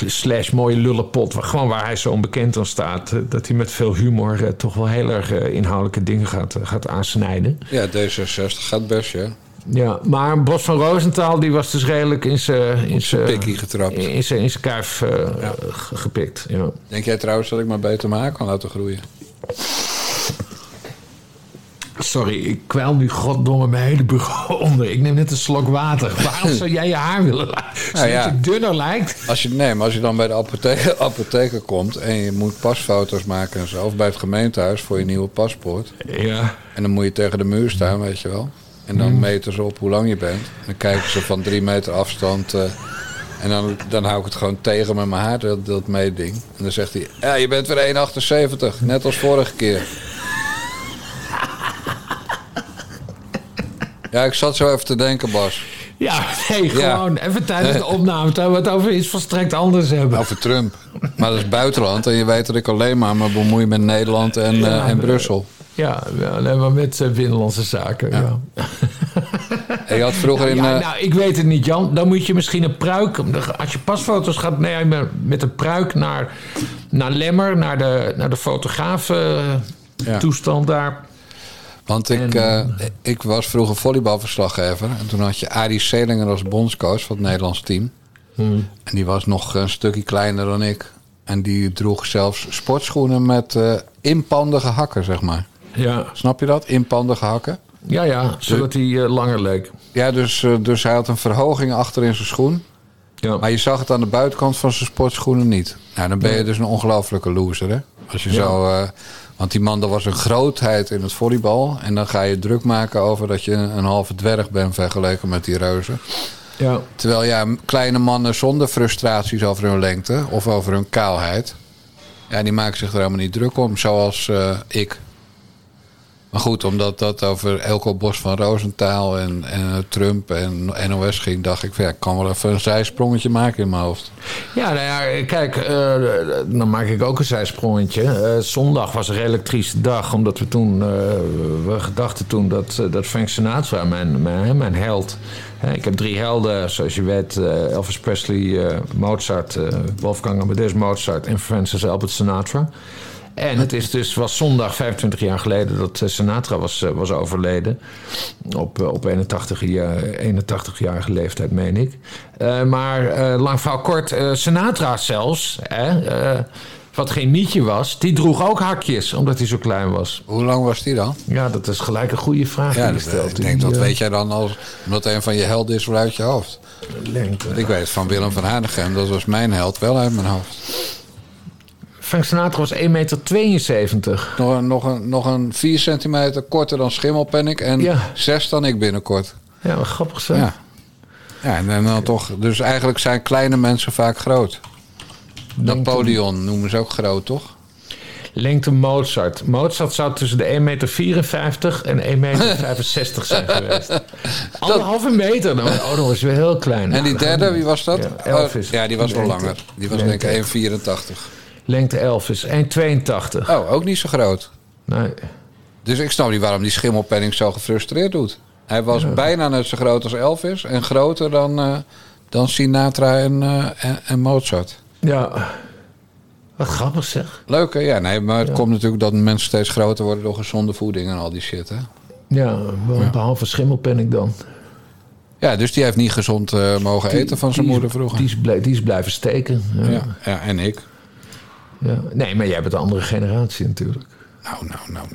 Slash mooie lullenpot. Waar hij zo onbekend aan staat. Dat hij met veel humor toch wel heel erg inhoudelijke dingen gaat aansnijden. Ja, D66 gaat best, ja. Ja, maar Bosch van Rosenthal die was dus redelijk in zijn pikkie getrapt. In zijn kuif gepikt. Ja. Denk jij trouwens dat ik maar beter maken kan laten groeien? Sorry, ik kwijl nu goddomme mijn hele bureau onder. Ik neem net een slok water. Waarom zou jij je haar willen laten? Zodat je dunner lijkt. Als je dan bij de apotheker komt... en je moet pasfoto's maken en zo... of bij het gemeentehuis voor je nieuwe paspoort... Ja. En dan moet je tegen de muur staan, weet je wel. En dan meten ze op hoe lang je bent. Dan kijken ze van 3 meter afstand... en dan hou ik het gewoon tegen met mijn haar, dat meeding. En dan zegt hij... ja, je bent weer 1,78, net als vorige keer. Ja, ik zat zo even te denken, Bas. Ja, nee, gewoon even tijdens de opname... terwijl we het over iets volstrekt anders hebben. Over Trump. Maar dat is buitenland. En je weet dat ik alleen maar me bemoei met Nederland en Brussel. Ja, alleen maar met binnenlandse zaken. Ja. En je had vroeger ik weet het niet, Jan. Dan moet je misschien een pruik... als je pasfoto's gaat... nee, met een pruik naar Lemmer... naar de fotografen-toestand daar... Want ik was vroeger volleybalverslaggever. En toen had je Arie Selinger als bondscoach van het Nederlands team. En die was nog een stukje kleiner dan ik. En die droeg zelfs sportschoenen met inpandige hakken, zeg maar. Ja. Snap je dat? Inpandige hakken. Ja, zodat hij langer leek. Ja, dus hij had een verhoging achter in zijn schoen. Ja. Maar je zag het aan de buitenkant van zijn sportschoenen niet. Nou, dan ben je dus een ongelofelijke loser, hè? Als je zo... Want die man, dat was een grootheid in het volleybal. En dan ga je druk maken over dat je een halve dwerg bent vergeleken met die reuzen. Ja. Terwijl kleine mannen zonder frustraties over hun lengte of over hun kaalheid... Ja, die maken zich er helemaal niet druk om, zoals ik. Maar goed, omdat dat over Eelco Bosch van Rosenthal en Trump en NOS ging... dacht ik, ik kan wel even een zijsprongetje maken in mijn hoofd. Ja, nou ja, kijk, dan maak ik ook een zijsprongetje. Zondag was een redelijk trieste dag, omdat we toen... we gedachten toen dat Frank Sinatra, mijn held... Ik heb 3 helden, zoals je weet. Elvis Presley, Mozart, Wolfgang Amadeus Mozart... en Francis Albert Sinatra... En het was zondag 25 jaar geleden dat Sinatra was overleden. Op 81-jarige leeftijd, meen ik. Maar lang verhaal kort, Sinatra zelfs, wat geen nietje was... die droeg ook hakjes, omdat hij zo klein was. Hoe lang was die dan? Ja, dat is gelijk een goede vraag die je stelt. Ik denk, dat weet jij dan als... omdat een van je helden is uit je hoofd. Ik weet van Willem van Hanegem, dat was mijn held wel uit mijn hoofd. Frank Sinatra was 1,72 meter. Nog een 4 centimeter korter dan Schimmelpenninck. En 6 dan ik binnenkort. Ja, wat grappig zo. Ja, en dan toch... Dus eigenlijk zijn kleine mensen vaak groot. Napoleon noemen ze ook groot, toch? Lengte Mozart. Mozart zou tussen de 1,54 meter en 1,65 meter zijn geweest. Anderhalve meter. Dat was weer heel klein. En die derde, wie was dat? Ja, Elvis. Ja, die was wel langer. Die was denk ik 1,84. Lengte Elvis, 1,82. Oh, ook niet zo groot. Nee. Dus ik snap niet waarom die Schimmelpenninck zo gefrustreerd doet. Hij was bijna net zo groot als Elvis... en groter dan Sinatra en Mozart. Ja. Wat grappig zeg. Leuk, hè? Ja, nee, maar het komt natuurlijk dat mensen steeds groter worden... door gezonde voeding en al die shit, hè? Ja, behalve Schimmelpenninck dan. Ja, dus die heeft niet gezond mogen eten van zijn moeder vroeger. Die is blijven steken. Ja, en ik... Ja. Nee, maar jij bent een andere generatie natuurlijk. Nou.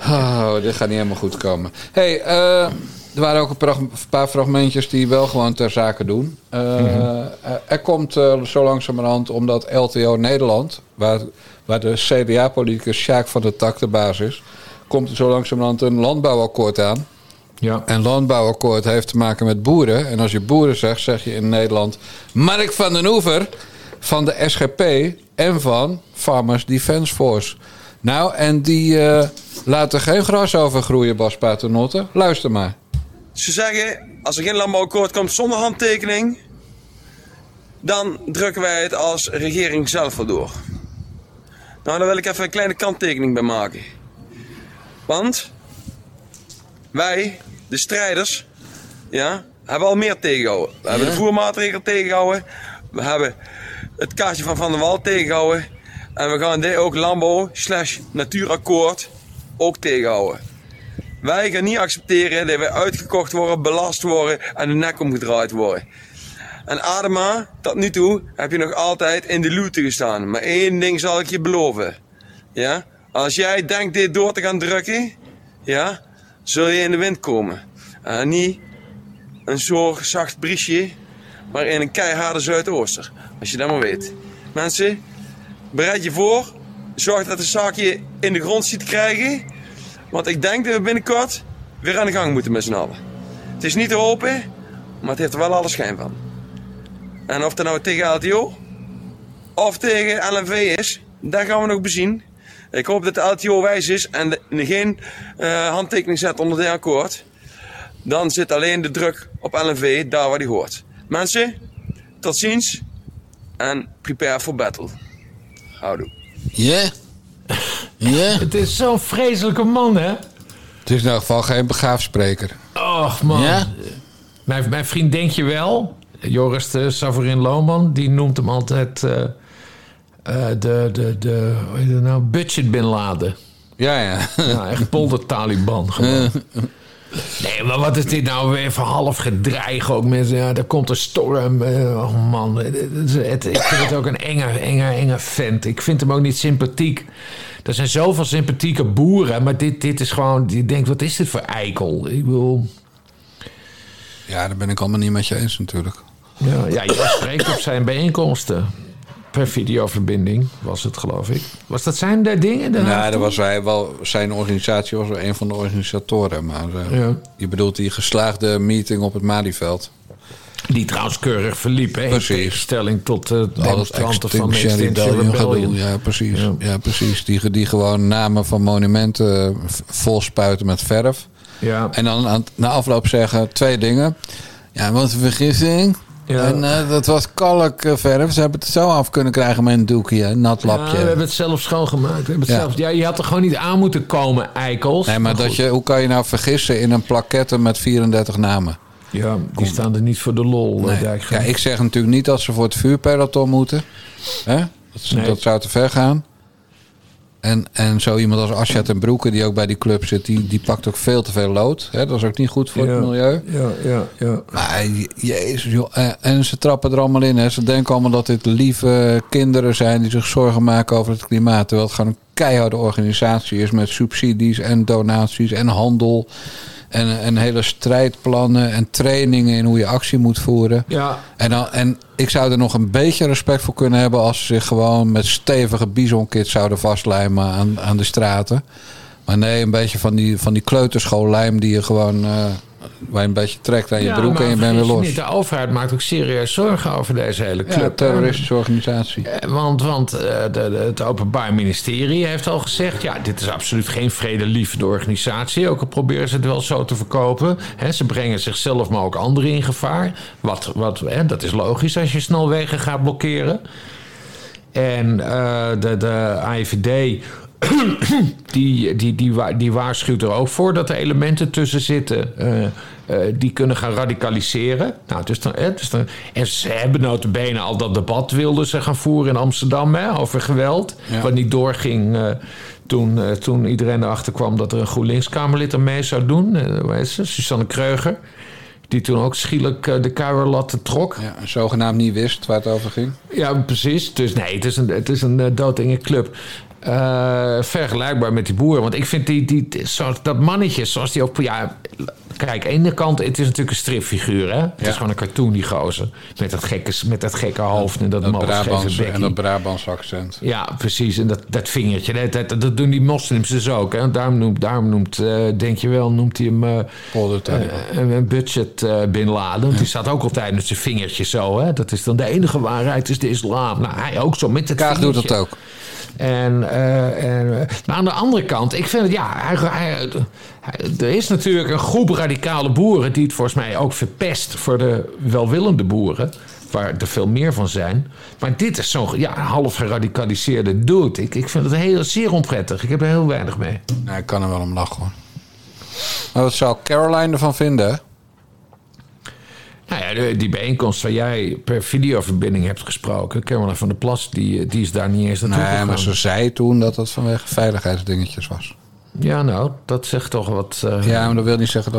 Oh, dit gaat niet helemaal goed komen. Hé, er waren ook een paar fragmentjes die wel gewoon ter zake doen. Er komt zo langzamerhand, omdat LTO Nederland... waar de CDA-politicus Sjaak van der Tak de baas is... komt er zo langzamerhand een landbouwakkoord aan. Ja. En landbouwakkoord heeft te maken met boeren. En als je boeren zegt, zeg je in Nederland... Mark van den Oever van de SGP en van Farmers Defence Force. Nou, en die laten geen gras overgroeien, Bas Paternotte. Luister maar. Ze zeggen, als er geen landbouwakkoord komt zonder handtekening... dan drukken wij het als regering zelf wel door. Nou, daar wil ik even een kleine kanttekening bij maken. Want... wij, de strijders, hebben al meer tegengehouden. We hebben de voermaatregel tegengehouden. We hebben het kaartje van Van der Wal tegengehouden. En we gaan dit ook landbouw/natuurakkoord ook tegenhouden. Wij gaan niet accepteren dat wij uitgekocht worden, belast worden en de nek omgedraaid worden. En Adema, tot nu toe, heb je nog altijd in de luwte gestaan. Maar één ding zal ik je beloven. Ja? Als jij denkt dit door te gaan drukken... zul je in de wind komen. En niet een zacht briesje, maar in een keiharde Zuidooster. Als je dat maar weet. Mensen, bereid je voor. Zorg dat de zaak je in de grond ziet krijgen. Want ik denk dat we binnenkort weer aan de gang moeten met z'n allen. Het is niet te hopen, maar het heeft er wel alle schijn van. En of dat nou tegen LTO of tegen LNV is, daar gaan we nog bezien. Ik hoop dat de LTO wijs is en geen handtekening zet onder dit akkoord. Dan zit alleen de druk op LNV daar waar die hoort. Mensen, tot ziens en prepare for battle. Houdoe. Yeah. Het is zo'n vreselijke man, hè? Het is in elk geval geen begaafspreker. Och, man. Yeah? Mijn vriend denk je wel, Joris de Savarin Lohman, die noemt hem altijd... hoe heet dat nou? Budget Bin Laden. Ja. Echt polder Taliban gewoon. Nee, maar wat is dit nou weer voor half gedreig ook mensen? Ja, er komt een storm. Oh man, ik vind het ook een enge vent. Ik vind hem ook niet sympathiek. Er zijn zoveel sympathieke boeren, maar dit is gewoon... Je denkt, wat is dit voor eikel? Ik bedoel... Ja, daar ben ik allemaal niet met je eens natuurlijk. Ja, je spreekt op zijn bijeenkomsten. Per videoverbinding was het, geloof ik. Was dat zijn daar dingen? Nou, dat was hij wel. Zijn organisatie was wel een van de organisatoren. Maar ja. Je bedoelt die geslaagde meeting op het Malieveld. Die trouwens keurig verliep, hè? Precies. In tegenstelling tot de demonstranten van Extinction Rebellion. Ja, precies. Ja, precies. Die gewoon namen van monumenten volspuiten met verf. Ja. En dan na afloop zeggen twee dingen. Ja, wat een vergissing. Ja. En dat was kalkverf. Ze hebben het zo af kunnen krijgen met een doekje, een nat lapje. Ja, we hebben het zelf schoongemaakt. Je had er gewoon niet aan moeten komen, eikels. Nee, maar hoe kan je nou vergissen in een plaquette met 34 namen? Ja, die staan er niet voor de lol. Nee. Ja, ik zeg natuurlijk niet dat ze voor het vuurpeloton moeten. Hè? Dat zou te ver gaan. En zo iemand als Asja ten Broeke, die ook bij die club zit... die pakt ook veel te veel lood. Hè? Dat is ook niet goed voor het milieu. Ja. Maar jezus, joh. En ze trappen er allemaal in. Hè? Ze denken allemaal dat dit lieve kinderen zijn... die zich zorgen maken over het klimaat. Terwijl het gewoon een keiharde organisatie is... met subsidies en donaties en handel... En hele strijdplannen en trainingen in hoe je actie moet voeren. Ja. En ik zou er nog een beetje respect voor kunnen hebben... als ze zich gewoon met stevige bisonkits zouden vastlijmen aan de straten. Maar nee, een beetje van die kleuterschoollijm die je gewoon... waar je een beetje trekt aan je broek en je bent weer los. Niet. De overheid maakt ook serieus zorgen over deze hele club. Ja, terroristische organisatie. Het Openbaar Ministerie heeft al gezegd... ja, dit is absoluut geen vredelievende organisatie. Ook al proberen ze het wel zo te verkopen. He, ze brengen zichzelf, maar ook anderen in gevaar. Dat is logisch als je snelwegen gaat blokkeren. En de AIVD... Die waarschuwt er ook voor dat er elementen tussen zitten... die kunnen gaan radicaliseren. Nou, dus dan, en ze hebben nota bene al dat debat wilden ze gaan voeren in Amsterdam... Hè, over geweld, wat niet doorging... toen iedereen erachter kwam dat er een GroenLinks-Kamerlid er mee zou doen. Suzanne Kreuger, die toen ook schielijk de kuierlatten trok. Ja, zogenaamd niet wist waar het over ging. Ja, precies. Dus nee, het is een doodenge club... vergelijkbaar met die boeren. Want ik vind dat mannetje, zoals die ook... Ja, kijk, aan de ene kant, het is natuurlijk een stripfiguur, hè? Het is gewoon een cartoon, die gozer. Met dat gekke hoofd en dat Brabantse en dat Brabantse accent. Ja, precies. En dat vingertje. Dat doen die moslims dus ook. Hè? Daarom noemt hij hem... een budget Bin Laden. Want die staat ook altijd met zijn vingertje zo. Hè? Dat is dan de enige waarheid, is de islam. Nou, hij ook zo, met het Kaag vingertje. Kaag doet dat ook. Maar aan de andere kant, ik vind het... Ja, er is natuurlijk een groep radicale boeren... die het volgens mij ook verpest voor de welwillende boeren... waar er veel meer van zijn. Maar dit is zo'n half geradicaliseerde dude. Ik vind het zeer onprettig. Ik heb er heel weinig mee. Nou, ik kan er wel om lachen, hoor. Maar wat zou Caroline ervan vinden? Nou ja, die bijeenkomst waar jij per videoverbinding hebt gesproken... Caroline van der Plas, die is daar niet eens naartoe gegaan. Nee, maar ze zei toen dat dat vanwege veiligheidsdingetjes was. Ja, nou, dat zegt toch wat... Ja, maar dat wil niet zeggen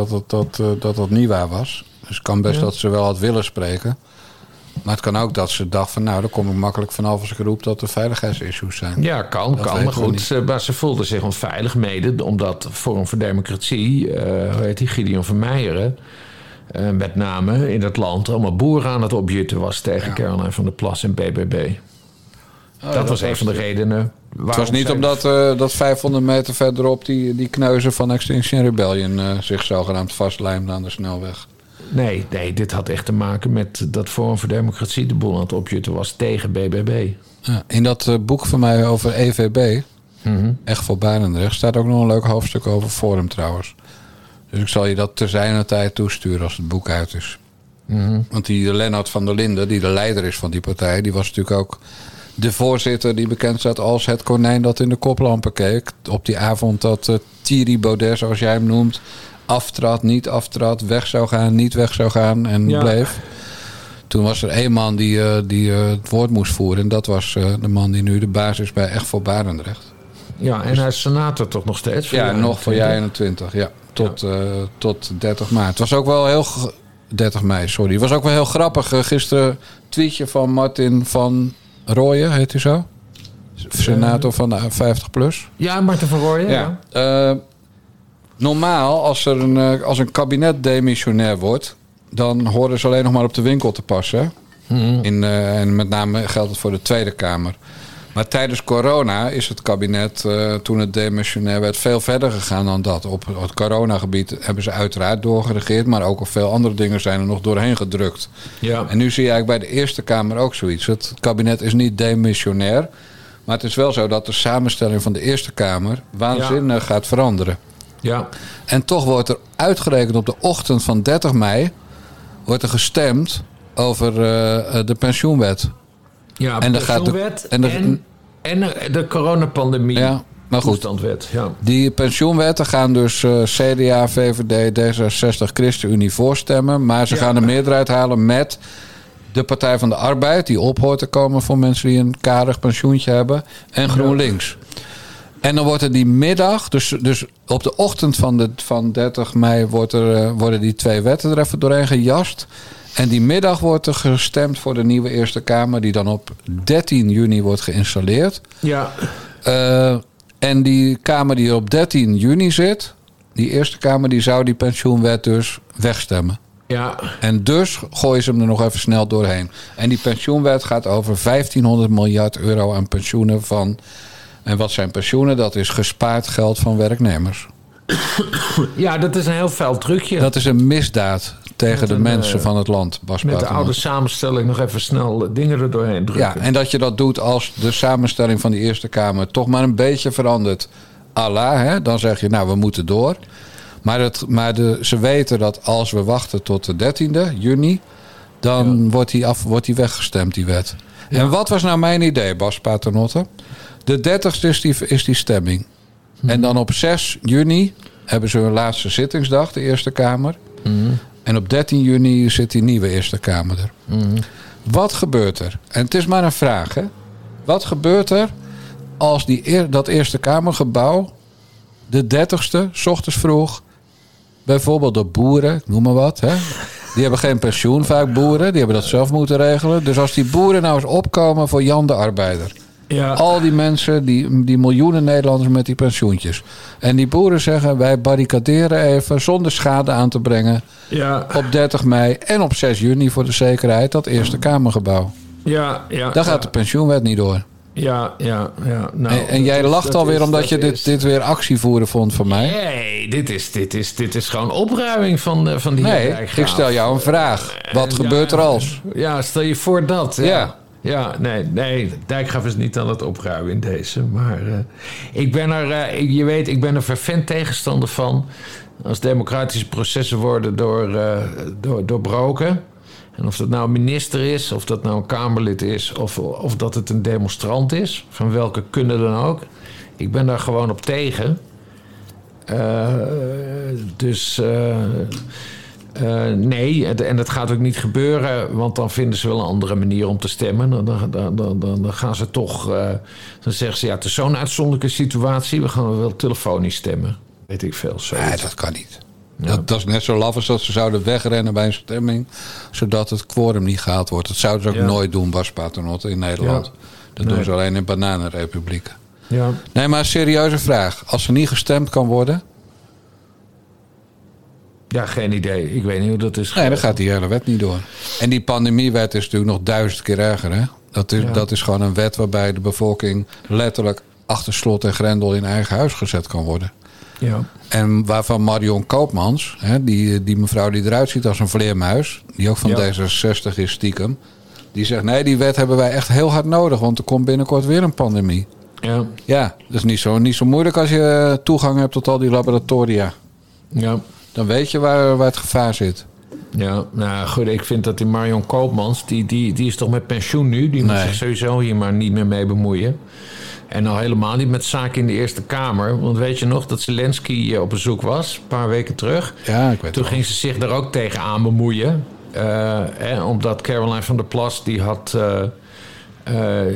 dat niet waar was. Dus het kan best dat ze wel had willen spreken. Maar het kan ook dat ze dacht van... nou, daar kom ik makkelijk vanaf als ik roep dat er veiligheidsissues zijn. Ja, kan. Maar goed, maar ze voelde zich onveilig mede... omdat Forum voor Democratie, hoe heet die, Gideon Vermeijeren... met name in het land allemaal boeren aan het opjutten was... tegen Caroline van der Plas en BBB. Dat was een van de redenen. Het was niet omdat dat 500 meter verderop... die kneuzen van Extinction Rebellion... zich zogenaamd vastlijmden aan de snelweg. Nee, dit had echt te maken met... dat Forum voor Democratie de boel aan het opjutten was... tegen BBB. Ja, in dat boek van mij over EVB... Echt voor Barendrecht... staat ook nog een leuk hoofdstuk over Forum trouwens... Dus ik zal je dat terzijner tijd toesturen als het boek uit is. Mm-hmm. Want die Lennart van der Linden, die de leider is van die partij... die was natuurlijk ook de voorzitter die bekend staat als het konijn dat in de koplampen keek. Op die avond dat Thierry Baudet, zoals jij hem noemt, aftrad, niet aftrad... weg zou gaan, niet weg zou gaan en bleef. Toen was er één man die het woord moest voeren... en dat was de man die nu de baas is bij Echt voor Barendrecht. Ja, en hij is senator toch nog steeds? Voor ja, nog voor jaar 21. Ja, tot 30 maart. Het was ook wel heel... 30 mei, sorry. Het was ook wel heel grappig. Gisteren tweetje van Martin van Rooijen, heet hij zo? Senator van de 50+. Ja, Martin van Rooijen, ja. Normaal, als een kabinet demissionair wordt... dan horen ze alleen nog maar op de winkel te passen. Mm-hmm. En met name geldt het voor de Tweede Kamer. Maar tijdens corona is het kabinet, toen het demissionair werd... veel verder gegaan dan dat. Op het coronagebied hebben ze uiteraard doorgeregeerd... maar ook op veel andere dingen zijn er nog doorheen gedrukt. Ja. En nu zie je eigenlijk bij de Eerste Kamer ook zoiets. Het kabinet is niet demissionair... maar het is wel zo dat de samenstelling van de Eerste Kamer... waanzinnig gaat veranderen. Ja. En toch wordt er uitgerekend op de ochtend van 30 mei... wordt er gestemd over de pensioenwet... Ja, en de pensioenwet en de coronapandemie. Ja, maar goed. Ja. Die pensioenwetten gaan dus CDA, VVD, D66, ChristenUnie voorstemmen. Maar ze gaan de meerderheid halen met de Partij van de Arbeid... die op hoort te komen voor mensen die een karig pensioentje hebben. En GroenLinks. Ja. En dan wordt er die middag... Dus op de ochtend van 30 mei worden die twee wetten er even doorheen gejast... En die middag wordt er gestemd voor de nieuwe Eerste Kamer... die dan op 13 juni wordt geïnstalleerd. Ja. En die Kamer die op 13 juni zit... die Eerste Kamer die zou die pensioenwet dus wegstemmen. Ja. En dus gooien ze hem er nog even snel doorheen. En die pensioenwet gaat over 1500 miljard euro aan pensioenen van... En wat zijn pensioenen? Dat is gespaard geld van werknemers. Ja, dat is een heel vuil trucje. Dat is een misdaad... tegen de mensen van het land, Bas. Met de oude samenstelling nog even snel dingen er doorheen drukken. Ja, en dat je dat doet als de samenstelling van de Eerste Kamer... toch maar een beetje verandert. Allah, hè? Dan zeg je, nou, we moeten door. Maar ze weten dat als we wachten tot de 13e juni... dan wordt die weggestemd, die wet. Ja. En wat was nou mijn idee, Bas Paternotte? De 30e is die stemming. Hm. En dan op 6 juni hebben ze hun laatste zittingsdag, de Eerste Kamer... Hm. En op 13 juni zit die nieuwe Eerste Kamer er. Mm. Wat gebeurt er? En het is maar een vraag, hè? Wat gebeurt er als dat Eerste Kamergebouw... de 30e, 's ochtends vroeg... bijvoorbeeld de boeren, ik noem maar wat... hè? Die hebben geen pensioen, vaak boeren. Die hebben dat zelf moeten regelen. Dus als die boeren nou eens opkomen voor Jan de Arbeider... Ja. Al die mensen, die miljoenen Nederlanders met die pensioentjes. En die boeren zeggen, wij barricaderen even zonder schade aan te brengen... Ja. Op 30 mei en op 6 juni voor de zekerheid dat Eerste Kamergebouw. Ja, dan gaat de pensioenwet niet door. Ja. Nou, en jij lacht alweer omdat je dit weer actievoeren vond van mij. Nee, dit is gewoon opruiming van die... Nee, ik stel jou een vraag. Wat gebeurt er als? Ja, stel je voor dat. Ja. Ja, nee, Dijkgraaf is niet aan het opruimen in deze. Maar ik ben er, je weet, ik ben er fervent tegenstander van... als democratische processen worden doorbroken. En of dat nou een minister is, of dat nou een Kamerlid is... of dat het een demonstrant is, van welke kunne dan ook. Ik ben daar gewoon op tegen. Nee, en dat gaat ook niet gebeuren... want dan vinden ze wel een andere manier om te stemmen. Dan gaan ze toch... dan zeggen ze, ja, het is zo'n uitzonderlijke situatie... we gaan wel telefonisch stemmen. Weet ik veel. Zoiets. Nee, dat kan niet. Ja. Dat is net zo laf als dat ze zouden wegrennen bij een stemming... zodat het quorum niet gehaald wordt. Dat zouden ze ook nooit doen, Bas Paternotte, in Nederland. Ja. Dat doen ze alleen in bananenrepublieken. Ja. Nee, maar een serieuze vraag. Als er niet gestemd kan worden... Ja, geen idee. Ik weet niet hoe dat is. Nee, dan gaat die hele wet niet door. En die pandemiewet is natuurlijk nog 1000 keer erger, hè? Dat is gewoon een wet waarbij de bevolking... letterlijk achter slot en grendel in eigen huis gezet kan worden. Ja. En waarvan Marion Koopmans, hè, die mevrouw die eruit ziet als een vleermuis... die ook van D66 is stiekem... die zegt, nee, die wet hebben wij echt heel hard nodig... want er komt binnenkort weer een pandemie. Ja, dat is niet zo moeilijk als je toegang hebt tot al die laboratoria. Ja. Dan weet je waar het gevaar zit. Ja, nou goed, ik vind dat die Marion Koopmans... die is toch met pensioen nu? Die moet zich sowieso hier maar niet meer mee bemoeien. En al helemaal niet met zaken in de Eerste Kamer. Want weet je nog dat Zelensky op bezoek was? Een paar weken terug. Ja, ik weet Toen ging ze zich daar ook tegen aan bemoeien. Omdat Caroline van der Plas... die had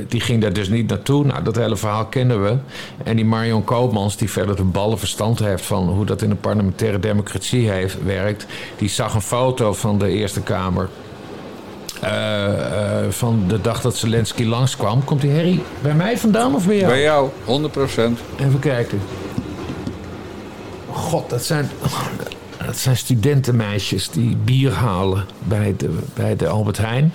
Die ging daar dus niet naartoe. Nou, dat hele verhaal kennen we. En die Marion Koopmans, die verder de ballenverstand heeft van hoe dat in de parlementaire democratie werkt, die zag een foto van de Eerste Kamer van de dag dat Zelensky langskwam. Komt die herrie bij mij vandaan of bij jou? Bij jou, 100%. Even kijken. God, dat zijn studentenmeisjes die bier halen bij de Albert Heijn.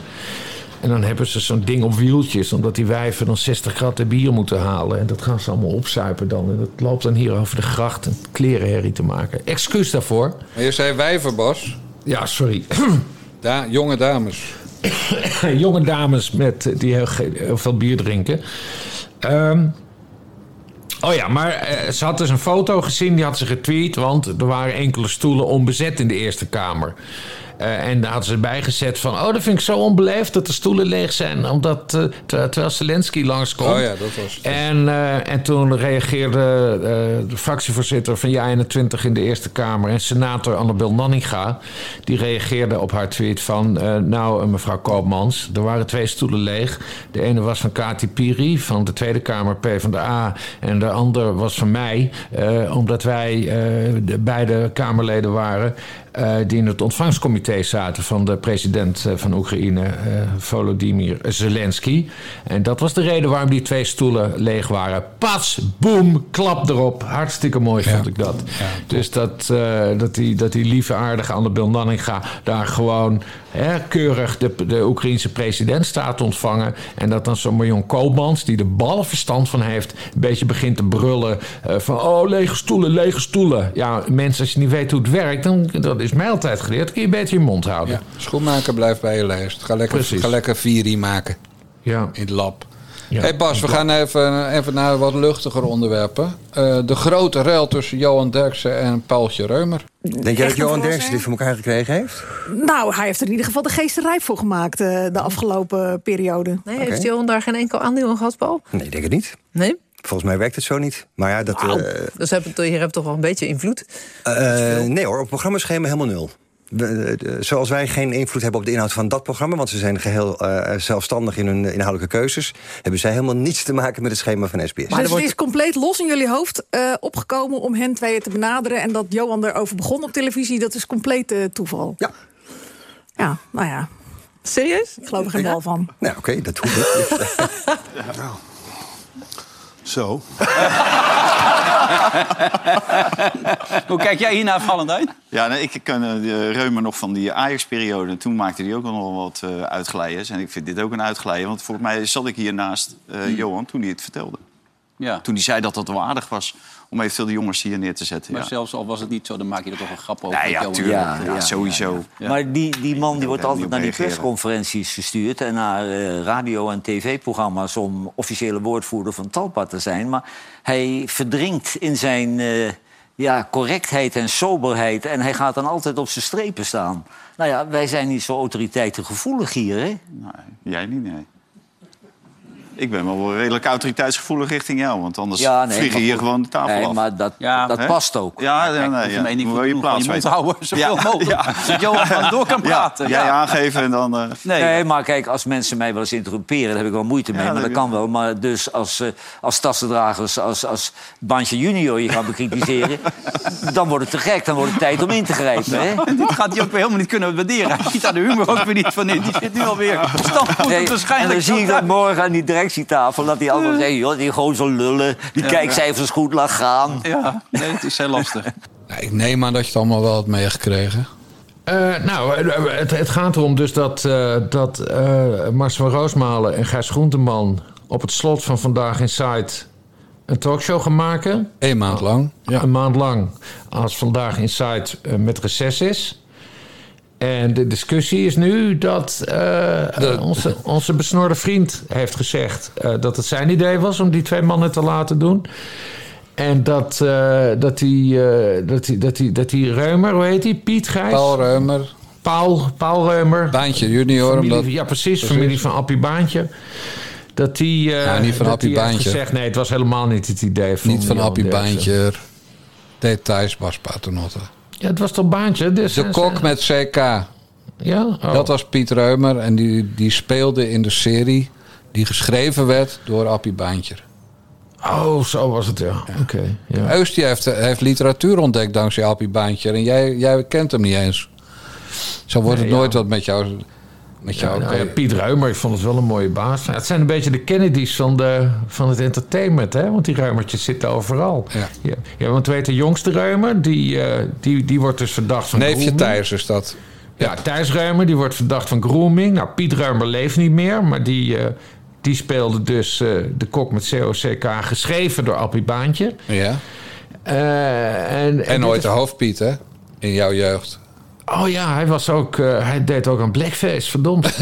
En dan hebben ze zo'n ding op wieltjes, omdat die wijven dan 60 gratten bier moeten halen. En dat gaan ze allemaal opzuipen dan. En dat loopt dan hier over de gracht en klerenherrie te maken. Excuus daarvoor. Maar je zei wijven, Bas. Ja, sorry. Jonge dames. Jonge dames die heel veel bier drinken. Ze had dus een foto gezien, die had ze getweet, want er waren enkele stoelen onbezet in de Eerste Kamer. En daar had ze bijgezet van, dat vind ik zo onbeleefd dat de stoelen leeg zijn, omdat terwijl Zelensky langskomt. Oh ja, dat was het. En toen reageerde de fractievoorzitter van JA21 in de Eerste Kamer en senator Annabel Nanninga, die reageerde op haar tweet van, mevrouw Koopmans, er waren twee stoelen leeg. De ene was van Kati Piri van de Tweede Kamer, PvdA, en de andere was van mij, omdat wij beide Kamerleden waren die in het ontvangstcomité zaten van de president van Oekraïne, Volodymyr Zelensky. En dat was de reden waarom die twee stoelen leeg waren. Pats, boem, klap erop. Hartstikke mooi vond ik dat. Ja. Dus dat die lieve aardige Annabel Nanninga daar gewoon keurig de Oekraïense president staat te ontvangen. En dat dan zo'n Marion Koopmans, die de balverstand van heeft, een beetje begint te brullen van lege stoelen, lege stoelen. Ja, mensen, als je niet weet hoe het werkt, dan is mij altijd geleerd. Kun je beter je mond houden. Ja, schoenmaker blijft bij je lijst. Ga lekker viri maken. Ja. In het lab. Ja, hey Bas, we gaan even naar wat luchtiger onderwerpen. De grote ruil tussen Johan Derksen en Paultje Römer. Denk jij dat Johan Derksen dit voor elkaar gekregen heeft? Nou, hij heeft er in ieder geval de geesten rijp voor gemaakt de afgelopen periode. Nee, heeft Johan daar geen enkel aandeel aan gehad, Paul? Nee, ik denk het niet. Nee? Volgens mij werkt het zo niet. Maar ja, dat... Dus je hebt toch wel een beetje invloed? Nee hoor, op het programmaschema helemaal nul. Zoals wij geen invloed hebben op de inhoud van dat programma, want ze zijn geheel zelfstandig in hun inhoudelijke keuzes, hebben zij helemaal niets te maken met het schema van SBS. Maar dus het is compleet los in jullie hoofd opgekomen om hen tweeën te benaderen, en dat Johan erover begon op televisie, dat is compleet toeval. Ja. Ja, nou ja. Serieus? Ik geloof er geen bal van. Nou oké, dat hoeft niet. Nou. Zo. Hoe kijk jij hiernaar vallend uit? Ja, nee, ik ken Römer nog van die Ajax-periode. Toen maakte hij ook nog wat uitglijers. En ik vind dit ook een uitglijer. Want volgens mij zat ik hier naast Johan toen hij het vertelde. Ja. Toen hij zei dat wel aardig was om eventueel de jongens hier neer te zetten. Maar zelfs al was het niet zo, dan maak je er toch een grap over. Ja, natuurlijk. Ja, sowieso. Ja. Maar die man die wordt altijd naar die persconferenties gestuurd en naar radio- en tv-programma's om officiële woordvoerder van Talpa te zijn. Maar hij verdrinkt in zijn correctheid en soberheid en hij gaat dan altijd op zijn strepen staan. Nou ja, wij zijn niet zo autoriteitengevoelig hier, hè? Nee, jij niet, nee. Ik ben wel redelijk autoriteitsgevoelig richting jou. Want anders vliegen hier gewoon de tafel af. Maar dat past ook. Ja, nee. Moet je plaats je mond houden, zoveel mogelijk. Zodat Johan gewoon door kan praten. Jij aangeven en dan... Nee, maar kijk, als mensen mij wel eens interrumperen, daar heb ik wel moeite mee. Maar dat kan wel. Maar dus als tassendragers, als Bandje Junior je gaan bekritiseren, dan wordt het te gek. Dan wordt het tijd om in te grijpen. Hè? Dit gaat hij ook weer helemaal niet kunnen waarderen. Hij ziet daar de humor ook weer niet van in. Die zit nu alweer standvoetend waarschijnlijk. En dan zie ik dat morgen aan die directietafel, dat die allemaal zeggen, joh, die gozer lullen, die kijkcijfers goed laat gaan. Ja, nee, het is heel lastig. Ik neem aan dat je het allemaal wel hebt meegekregen. Het gaat erom dus dat Mars van Roosmalen en Gijs Groenteman op het slot van Vandaag in Sight een talkshow gaan maken. Een maand lang, als Vandaag in Sight met reces is. En de discussie is nu dat onze besnorde vriend heeft gezegd dat het zijn idee was om die twee mannen te laten doen. En dat die Römer, hoe heet die? Piet Gijs? Paul Römer. Baantje junior. Familie, precies. Familie van Appie Baantje. Dat die niet van Appie Baantje. Heeft gezegd, nee, het was helemaal niet het idee van... Niet van Appie Baantje. Details, Bas Paternotte. Ja, het was toch Baantje? Dus de kok met CK. Ja? Oh. Dat was Piet Römer en die speelde in de serie die geschreven werd door Appie Baantjer. Oh, zo was het, ja. Okay, ja. Eust heeft literatuur ontdekt dankzij Appie Baantjer. En jij kent hem niet eens. Zo wordt het nooit wat met jou... Piet Römer, ik vond het wel een mooie baas. Ja, het zijn een beetje de Kennedys van het entertainment, hè? Want die Römertjes zitten overal. Ja, want weet de jongste Römer, die wordt dus verdacht van grooming. Neefje Thijs is dat. Ja, Thijs Römer, die wordt verdacht van grooming. Nou, Piet Römer leeft niet meer, maar die speelde dus de kok met COCK, geschreven door Appie Baantjer. Ja. En ooit de hoofdpiet, hè? In jouw jeugd. Oh ja, hij deed ook een blackface, verdomd.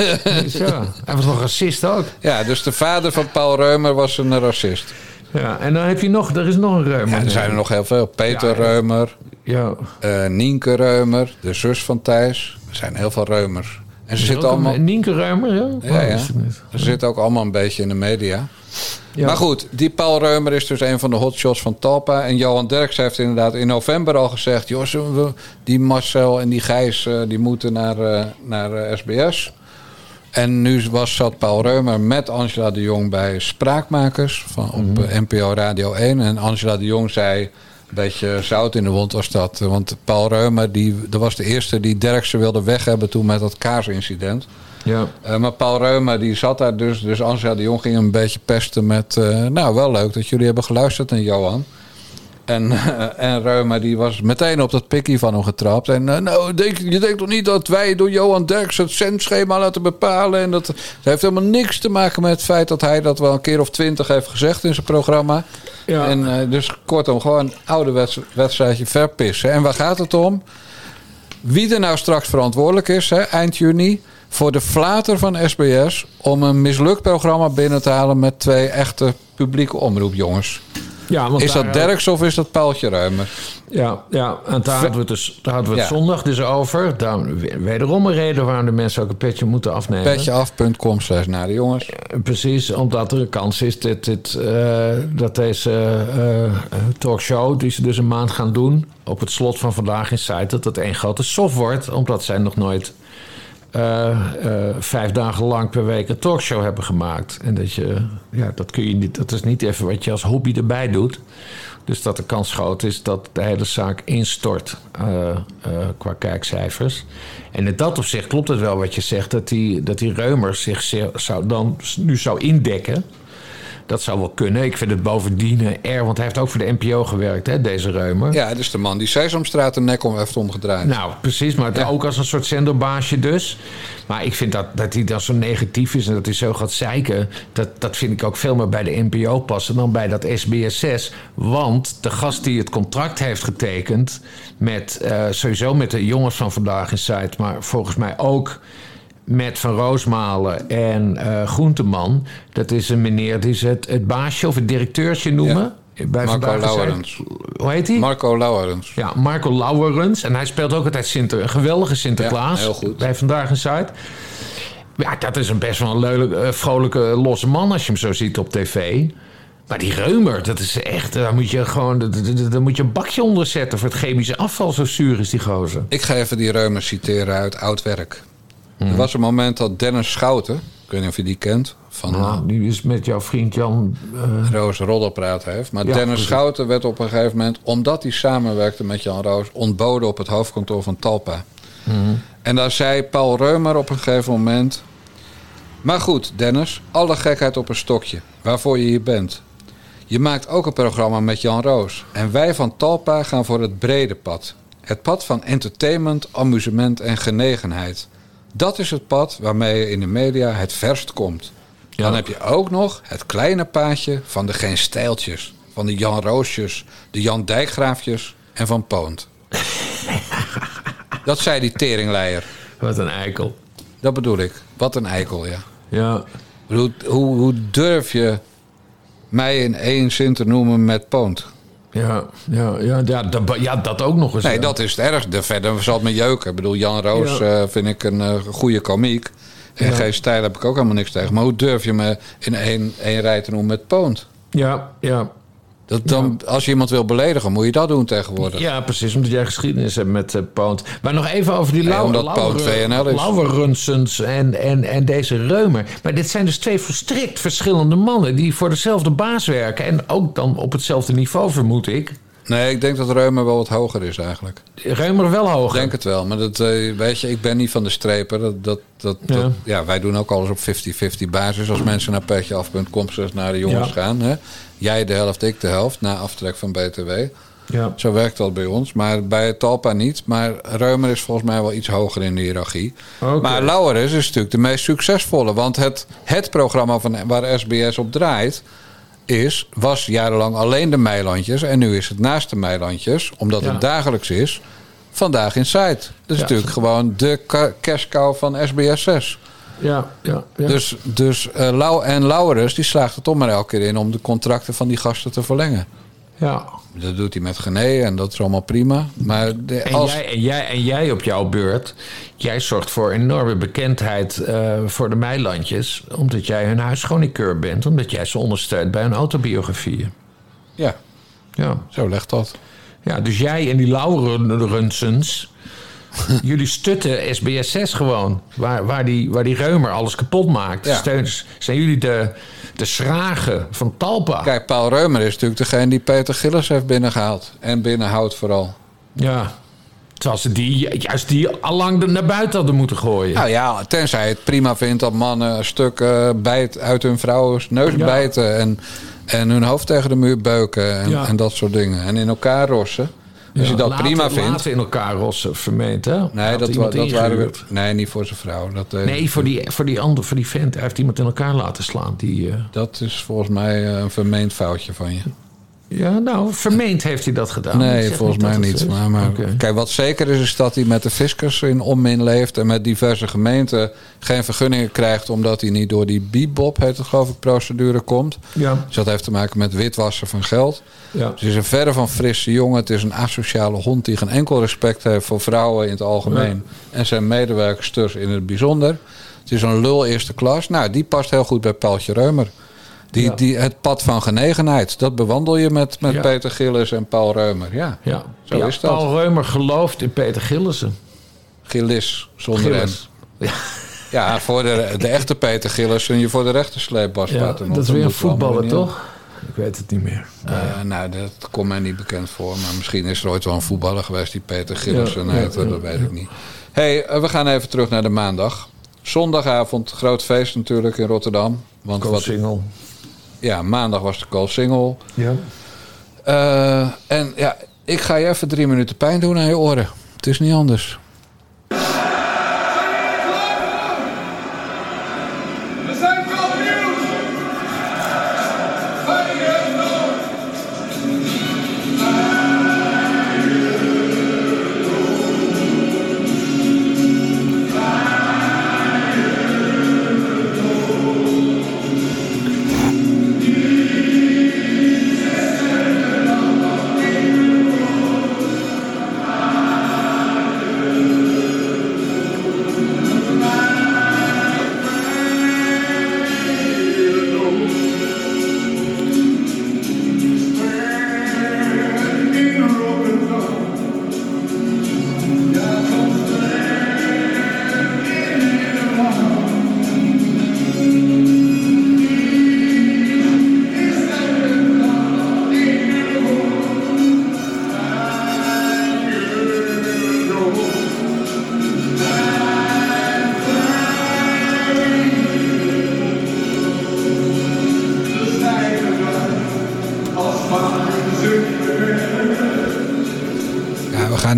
Ja, hij was nog racist ook. Ja, dus de vader van Paul Römer was een racist. Ja, en dan heb je nog, er is nog een Römer. Ja, er zijn er nog heel veel. Peter Römer, Nienke Römer, de zus van Thijs. Er zijn heel veel Römers. En ze zitten allemaal... Nienke Römer, ja. Ze zitten ook allemaal een beetje in de media. Ja. Maar goed, die Paul Römer is dus een van de hotshots van Talpa. En Johan Derks heeft inderdaad in november al gezegd... die Marcel en die Gijs die moeten naar SBS. En nu zat Paul Römer met Angela de Jong bij Spraakmakers... op NPO Radio 1. En Angela de Jong zei, een beetje zout in de wond was dat. Want Paul Römer, dat was de eerste die Derksen wilde weg hebben... toen met dat kaarsincident... Ja. Maar Paul Römer die zat daar dus. Dus Angela de Jong ging hem een beetje pesten met... wel leuk dat jullie hebben geluisterd aan Johan. En Römer die was meteen op dat pikkie van hem getrapt. En je denkt toch niet dat wij door Johan Derks het centschema laten bepalen? En dat heeft helemaal niks te maken met het feit dat hij dat wel een keer of 20 heeft gezegd in zijn programma. Ja. En dus kortom, gewoon een ouderwets wedstrijdje verpissen. En waar gaat het om? Wie er nou straks verantwoordelijk is, hè, eind juni... voor de flater van SBS... om een mislukt programma binnen te halen... met twee echte publieke omroepjongens. Ja, want is dat Derks of is dat Paaltje Römer? Ja, en daar hadden we het zondag dus over. Wederom een reden waarom de mensen ook een petje moeten afnemen. Petjeaf.com/nadejongens. Precies, omdat er een kans is dat deze talkshow... die ze dus een maand gaan doen... op het slot van vandaag in site... dat één grote sof wordt, omdat zij nog nooit... 5 dagen lang per week een talkshow hebben gemaakt. En dat kun je niet. Dat is niet even wat je als hobby erbij doet. Dus dat de kans groot is dat de hele zaak instort qua kijkcijfers. En in dat opzicht klopt het wel wat je zegt... dat die Römer zich zou indekken. Dat zou wel kunnen. Ik vind het bovendien want hij heeft ook voor de NPO gewerkt, hè, deze Römer. Ja, dus de man die Sesamstraat de nek heeft omgedraaid. Nou, precies, maar ook als een soort zenderbaasje dus. Maar ik vind dat hij dan zo negatief is en dat hij zo gaat zeiken... dat vind ik ook veel meer bij de NPO passen dan bij dat SBS6. Want de gast die het contract heeft getekend... sowieso met de jongens van Vandaag in Zuid, maar volgens mij ook... met Van Roosmalen en Groenteman. Dat is een meneer die ze het baasje of het directeurtje noemen. Ja. Bij Marco Lauwerens. Hoe heet hij? Marco Lauwerens. Ja, Marco Lauwerens. En hij speelt ook altijd een geweldige Sinterklaas. Ja, heel goed. Bij Vandaag in Zuid. Ja, dat is een best wel een leuke, vrolijke, losse man als je hem zo ziet op tv. Maar die Römer, dat is echt... Daar moet je een bakje onder zetten voor het chemische afval. Zo zuur is die gozer. Ik ga even die Römer citeren uit Oud Werk. Er was een moment dat Dennis Schouten... ik weet niet of je die kent... die is met jouw vriend Jan... Roos roddelpraat heeft. Maar Dennis Schouten werd op een gegeven moment... omdat hij samenwerkte met Jan Roos... ontboden op het hoofdkantoor van Talpa. Mm. En daar zei Paul Römer op een gegeven moment... Maar goed, Dennis, alle gekheid op een stokje. Waarvoor je hier bent. Je maakt ook een programma met Jan Roos. En wij van Talpa gaan voor het brede pad. Het pad van entertainment, amusement en genegenheid... Dat is het pad waarmee je in de media het verst komt. Ja. Dan heb je ook nog het kleine paadje van de geen stijltjes. Van de Jan Roosjes, de Jan Dijkgraafjes en van Poont. Dat zei die teringleier. Wat een eikel. Dat bedoel ik. Wat een eikel, ja. Ja. Hoe durf je mij in één zin te noemen met Poont? Ja, dat ook nog eens. Nee, dat is het ergste. Verder zal het me jeuken. Ik bedoel, Jan Roos vind ik een goede komiek. En geen stijl heb ik ook helemaal niks tegen. Maar hoe durf je me in één rij te noemen met Poont? Ja, ja. Dat dan, als je iemand wil beledigen, moet je dat doen tegenwoordig. Ja, precies, omdat jij geschiedenis hebt met Poont. Maar nog even over die Laurensens en deze Römer. Maar dit zijn dus twee volstrekt verschillende mannen... die voor dezelfde baas werken en ook dan op hetzelfde niveau, vermoed ik. Nee, ik denk dat Römer wel wat hoger is eigenlijk. Römer wel hoger? Ik denk het wel, maar dat, weet je, ik ben niet van de strepen. Dat, wij doen ook alles op 50-50 basis. Als mensen naar petjeaf.com naar de jongens gaan... Hè? Jij de helft, ik de helft, na aftrek van BTW. Ja. Zo werkt dat bij ons. Maar bij Talpa niet. Maar Römer is volgens mij wel iets hoger in de hiërarchie. Okay. Maar Laurens is natuurlijk de meest succesvolle. Want het programma waar SBS op draait... was jarenlang alleen de Meilandjes. En nu is het naast de Meilandjes, omdat het dagelijks is... Vandaag Inside. Dat is natuurlijk gewoon de cash cow van SBS6. Ja. Dus Laurens die slaagt er toch maar elke keer in... om de contracten van die gasten te verlengen. Ja. Dat doet hij met Gené en dat is allemaal prima. Maar jij op jouw beurt... jij zorgt voor enorme bekendheid voor de Meilandjes... omdat jij hun huischoniceur bent... omdat jij ze ondersteunt bij hun autobiografieën. Ja, zo legt dat. Ja, dus jij en die Laurensens... jullie stutten SBS6 gewoon. Waar die Römer alles kapot maakt. Ja. Zijn jullie de schragen van Talpa? Kijk, Paul Römer is natuurlijk degene die Peter Gillis heeft binnengehaald. En binnenhoudt vooral. Ja. Terwijl ze die allang naar buiten hadden moeten gooien. Nou ja, tenzij het prima vindt dat mannen stukken uit hun vrouw's neus bijten. En hun hoofd tegen de muur beuken. En dat soort dingen. En in elkaar rossen. Als je dat prima vindt. Laten in elkaar rossen, vermeend, hè? Nee, dat waren we. Nee, niet voor zijn vrouw. Voor die vent. Hij heeft iemand in elkaar laten slaan. Dat is volgens mij een vermeend foutje van je. Ja, nou, vermeend heeft hij dat gedaan. Nee, volgens mij niet. Maar okay. Kijk, wat zeker is dat hij met de fiscus in onmin leeft... en met diverse gemeenten geen vergunningen krijgt... omdat hij niet door die BIBOP, heet het geloof ik, procedure komt. Ja. Dus dat heeft te maken met witwassen van geld. Ja. Het is een verre van frisse jongen. Het is een asociale hond die geen enkel respect heeft voor vrouwen in het algemeen. Ja. En zijn medewerkers dus in het bijzonder. Het is een lul eerste klas. Nou, die past heel goed bij Paaltje Römer. Die, het pad van genegenheid, dat bewandel je met Peter Gillis en Paul Römer. Ja. Zo is dat. Paul Römer gelooft in Peter Gillissen. Gillis, zonder hem. Ja, voor de echte Peter Gillissen, je voor de rechter sleepbas. Ja, dat is weer een voetballer, toch? Ik weet het niet meer. Nou, dat komt mij niet bekend voor. Maar misschien is er ooit wel een voetballer geweest die Peter Gillissen heet. Dat weet ik niet. Hey, we gaan even terug naar de maandag. Zondagavond, groot feest natuurlijk in Rotterdam. Coolsingel. Ja, maandag was de Coolsingel. Ja. En ja, ik ga je even 3 minuten pijn doen aan je oren. Het is niet anders.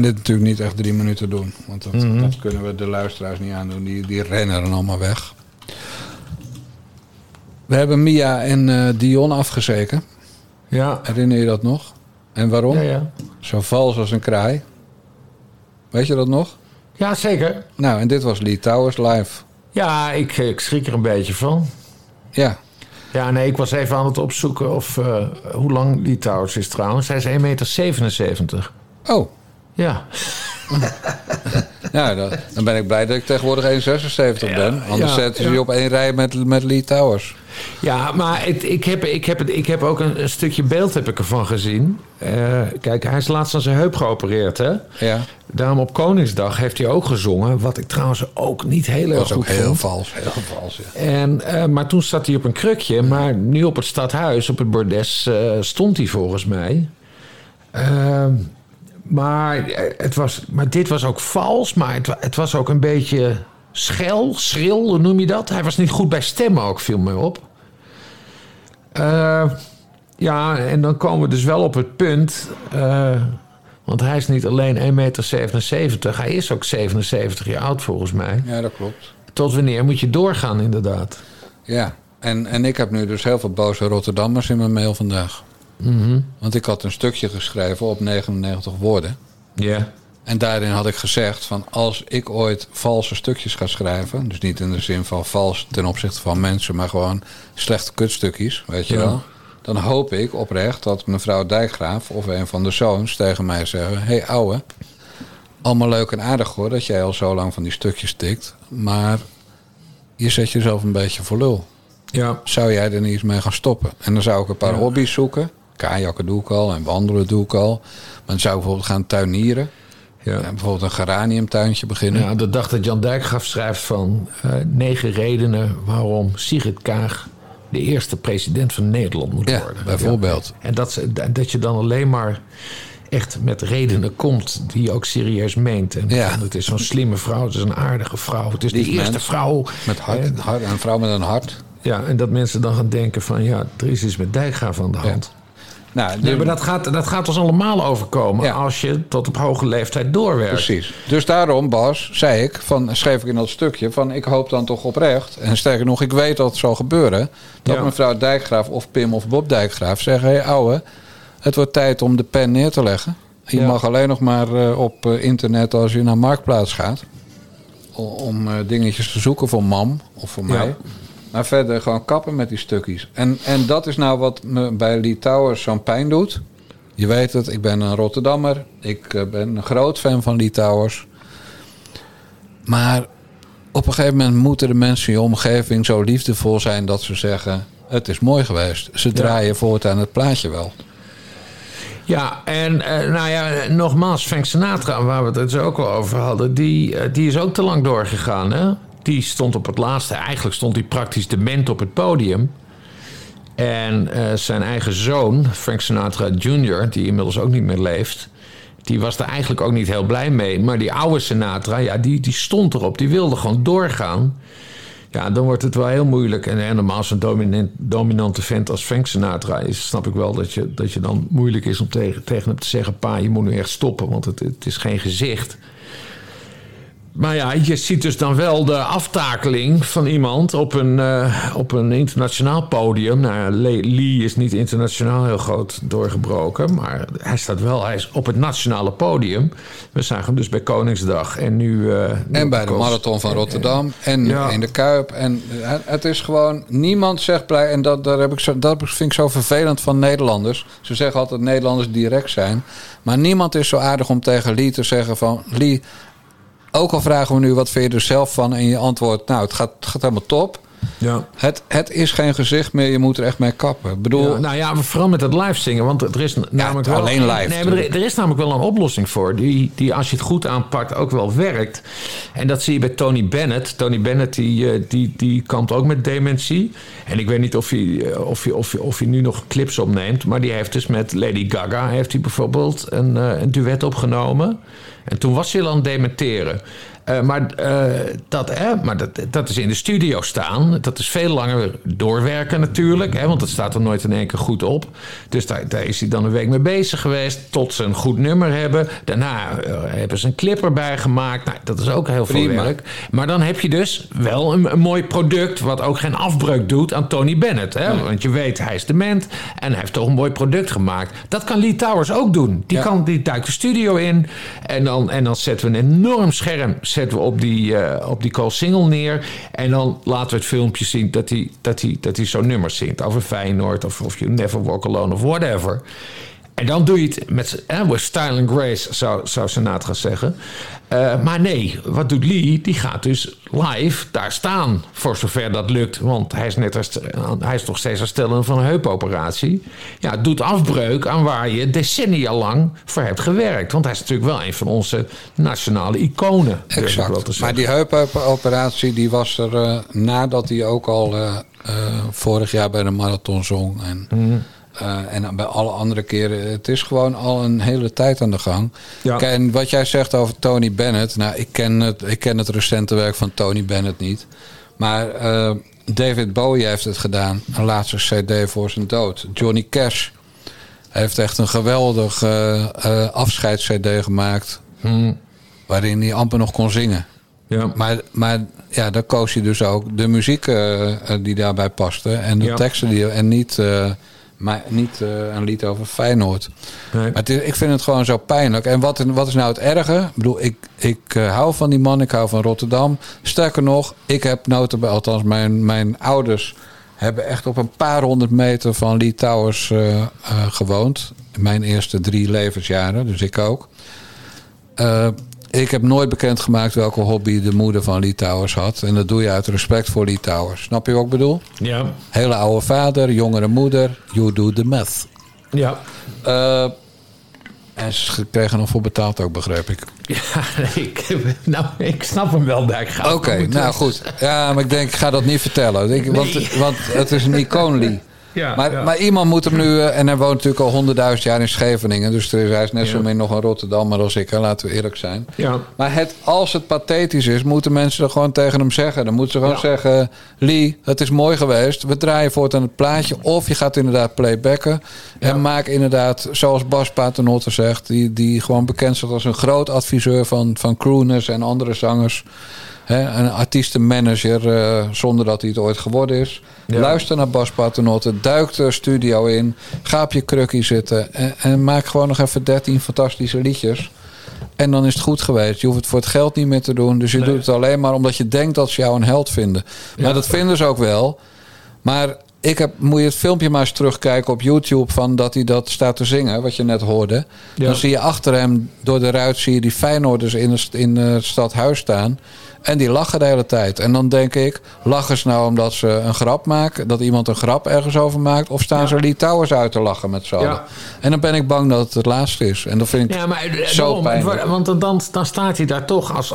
Dit natuurlijk niet echt 3 minuten doen. Want dat kunnen we de luisteraars niet aandoen. Die rennen dan allemaal weg. We hebben Mia en Dion afgezeken. Ja. Herinner je dat nog? En waarom? Ja. Zo vals als een kraai. Weet je dat nog? Ja, zeker. Nou, en dit was Lee Towers live. Ja, ik schrik er een beetje van. Ja. Ja, nee, ik was even aan het opzoeken hoe lang Lee Towers is trouwens. Hij is 1,77 meter. Oh. Ja. Ja, dan ben ik blij dat ik tegenwoordig 1,76 ben. Anders zetten ze je op één rij met Lee Towers. Ja, maar ik heb ook een stukje beeld heb ik ervan gezien. Kijk, hij is laatst aan zijn heup geopereerd, hè? Ja. Daarom op Koningsdag heeft hij ook gezongen. Wat ik trouwens ook niet heel erg goed vond. Dat was ook heel vals. Heel vals, ja. Maar toen zat hij op een krukje. Maar nu op het stadhuis, op het bordes, stond hij volgens mij. Maar dit was ook vals. Maar het was ook een beetje schel, schril, hoe noem je dat? Hij was niet goed bij stemmen ook, viel me op. Ja, en dan komen we dus wel op het punt... want hij is niet alleen 1,77 meter. Hij is ook 77 jaar oud volgens mij. Ja, dat klopt. Tot wanneer moet je doorgaan inderdaad? Ja, en ik heb nu dus heel veel boze Rotterdammers in mijn mail vandaag. Mm-hmm. Want ik had een stukje geschreven op 99 woorden. Ja. Yeah. En daarin had ik gezegd van als ik ooit valse stukjes ga schrijven... dus niet in de zin van vals ten opzichte van mensen... maar gewoon slechte kutstukjes, weet je wel... dan hoop ik oprecht dat mevrouw Dijkgraaf of een van de zoons tegen mij zeggen... hey ouwe, allemaal leuk en aardig hoor dat jij al zo lang van die stukjes tikt... maar je zet jezelf een beetje voor lul. Ja. Zou jij er niet eens mee gaan stoppen? En dan zou ik een paar hobby's zoeken. Kajakken doe ik al en wandelen doe ik al. Maar dan zou ik bijvoorbeeld gaan tuinieren... Ja. Ja, bijvoorbeeld een geraniumtuintje beginnen. Ja, de dag dat Jan Dijkgraaf schrijft van 9 redenen waarom Sigrid Kaag de eerste president van Nederland moet worden. Bijvoorbeeld. Ja. En dat je dan alleen maar echt met redenen komt die je ook serieus meent. En het is zo'n slimme vrouw, het is een aardige vrouw. Het is de eerste vrouw. Met hart, een vrouw met een hart. Ja, en dat mensen dan gaan denken van ja, er is iets met Dijkgraaf aan de hand. Ja. Nou, dus... Nee, maar dat gaat ons allemaal overkomen als je tot op hoge leeftijd doorwerkt. Precies. Dus daarom, Bas, zei ik, schreef ik in dat stukje... van ik hoop dan toch oprecht, en sterker nog, ik weet dat het zal gebeuren... dat mevrouw Dijkgraaf of Pim of Bob Dijkgraaf zeggen... hé ouwe, het wordt tijd om de pen neer te leggen. Je mag alleen nog maar op internet als je naar Marktplaats gaat... om dingetjes te zoeken voor mam of voor mij... Maar verder gewoon kappen met die stukjes. En dat is nou wat me bij Lee Towers zo'n pijn doet. Je weet het, ik ben een Rotterdammer. Ik ben een groot fan van Lee Towers. Maar op een gegeven moment moeten de mensen in je omgeving zo liefdevol zijn... dat ze zeggen, het is mooi geweest. Ze draaien voortaan het plaatje wel. Ja, en nogmaals, Frank Sinatra, waar we het ook al over hadden... die is ook te lang doorgegaan, hè? Die stond op het laatste. Eigenlijk stond hij praktisch dement op het podium. En zijn eigen zoon, Frank Sinatra Jr., die inmiddels ook niet meer leeft... die was er eigenlijk ook niet heel blij mee. Maar die oude Sinatra, die stond erop. Die wilde gewoon doorgaan. Ja, dan wordt het wel heel moeilijk. En normaal zo'n dominante vent als Frank Sinatra is... snap ik wel dat je dan moeilijk is om tegen hem te zeggen... pa, je moet nu echt stoppen, want het is geen gezicht... Maar ja, je ziet dus dan wel de aftakeling van iemand op een internationaal podium. Nou, Lee is niet internationaal heel groot doorgebroken, maar hij is op het nationale podium. We zagen hem dus bij Koningsdag en nu en bij de Marathon van Rotterdam en in de Kuip. En het is gewoon, niemand zegt blij. En dat vind ik zo vervelend van Nederlanders. Ze zeggen altijd Nederlanders direct zijn. Maar niemand is zo aardig om tegen Lee te zeggen van... Lee, ook al vragen we nu wat vind je er zelf van... en je antwoordt, nou, het gaat helemaal top. Ja. Het is geen gezicht meer, je moet er echt mee kappen. Ik bedoel... maar vooral met het live zingen. Want er is namelijk alleen wel... live. Nee, maar er is namelijk wel een oplossing voor... die als je het goed aanpakt ook wel werkt. En dat zie je bij Tony Bennett. Tony Bennett die kampt ook met dementie. En ik weet niet of hij nu nog clips opneemt... maar die heeft dus met Lady Gaga... heeft hij bijvoorbeeld een duet opgenomen... En toen was hij al aan het dementeren. Maar dat is in de studio staan. Dat is veel langer doorwerken natuurlijk. Hè, want dat staat er nooit in één keer goed op. Dus daar is hij dan een week mee bezig geweest. Tot ze een goed nummer hebben. Daarna hebben ze een clip erbij gemaakt. Nou, dat is ook heel veel werk. Maar dan heb je dus wel een mooi product... wat ook geen afbreuk doet aan Tony Bennett. Hè? Nee. Want je weet, hij is dement. En hij heeft toch een mooi product gemaakt. Dat kan Lee Towers ook doen. Die duikt de studio in. En dan zetten we een enorm scherm... zetten we op die Coolsingel neer. En dan laten we het filmpje zien dat hij zo'n nummer zingt. Over Feyenoord of You Never Walk Alone of whatever. En dan doe je het met with style and grace, zou Sinatra zeggen. Maar nee, wat doet Lee? Die gaat dus live daar staan, voor zover dat lukt. Want hij is nog steeds herstellen van een heupoperatie. Ja, het doet afbreuk aan waar je decennia lang voor hebt gewerkt. Want hij is natuurlijk wel een van onze nationale iconen. Exact, maar die heupoperatie die was er nadat hij ook al vorig jaar bij de marathon zong. En bij alle andere keren. Het is gewoon al een hele tijd aan de gang. Ja. En wat jij zegt over Tony Bennett. Nou, ik ken het recente werk van Tony Bennett niet. Maar David Bowie heeft het gedaan. Een laatste cd voor zijn dood. Johnny Cash heeft echt een geweldig afscheids-cd gemaakt. Waarin hij amper nog kon zingen. Ja. Maar ja, daar koos hij dus ook de muziek die daarbij paste. En de teksten die... En niet... Maar niet een lied over Feyenoord. Nee. Maar ik vind het gewoon zo pijnlijk. En wat is nou het erge? Ik bedoel, ik hou van die man. Ik hou van Rotterdam. Sterker nog, ik heb althans mijn ouders hebben echt op een paar honderd meter van Lee Towers gewoond. Mijn eerste 3 levensjaren, dus ik ook. Ik heb nooit bekendgemaakt welke hobby de moeder van Lee Towers had. En dat doe je uit respect voor Lee Towers. Snap je wat ik bedoel? Ja. Hele oude vader, jongere moeder. You do the math. Ja. En ze kregen nog voor betaald ook, begreep ik. Ja, nee, ik snap hem wel, Dijkgraaf. Oké, nou goed. Ja, maar ik denk, ik ga dat niet vertellen. Want het is een icoon, Lee. Ja, maar iemand moet hem nu... En hij woont natuurlijk al 100.000 jaar in Scheveningen. Dus hij is net zo min nog een Rotterdammer als ik. Laten we eerlijk zijn. Ja. Maar als het pathetisch is... moeten mensen er gewoon tegen hem zeggen. Dan moeten ze gewoon zeggen... Lee, het is mooi geweest. We draaien voort aan het plaatje. Of je gaat inderdaad playbacken. Ja. En maak inderdaad, zoals Bas Paternotte zegt... Die gewoon bekend staat als een groot adviseur... van crooners en andere zangers. Een artiestenmanager zonder dat hij het ooit geworden is. Ja. Luister naar Bas Paternotte. Duik de studio in. Ga op je krukkie zitten. En maak gewoon nog even 13 fantastische liedjes. En dan is het goed geweest. Je hoeft het voor het geld niet meer te doen. Dus je doet het alleen maar omdat je denkt dat ze jou een held vinden. Maar dat vinden ze ook wel. Maar moet je het filmpje maar eens terugkijken op YouTube... van dat hij dat staat te zingen, wat je net hoorde. Ja. Dan zie je achter hem, door de ruit... zie je die Feyenoorders in het stadhuis staan... En die lachen de hele tijd. En dan denk ik, lachen ze nou omdat ze een grap maken? Dat iemand een grap ergens over maakt? Of staan ze Lee Towers uit te lachen met z'n allen? Ja. En dan ben ik bang dat het laatste is. En dat vind ik zo pijnlijk. Want dan staat hij daar toch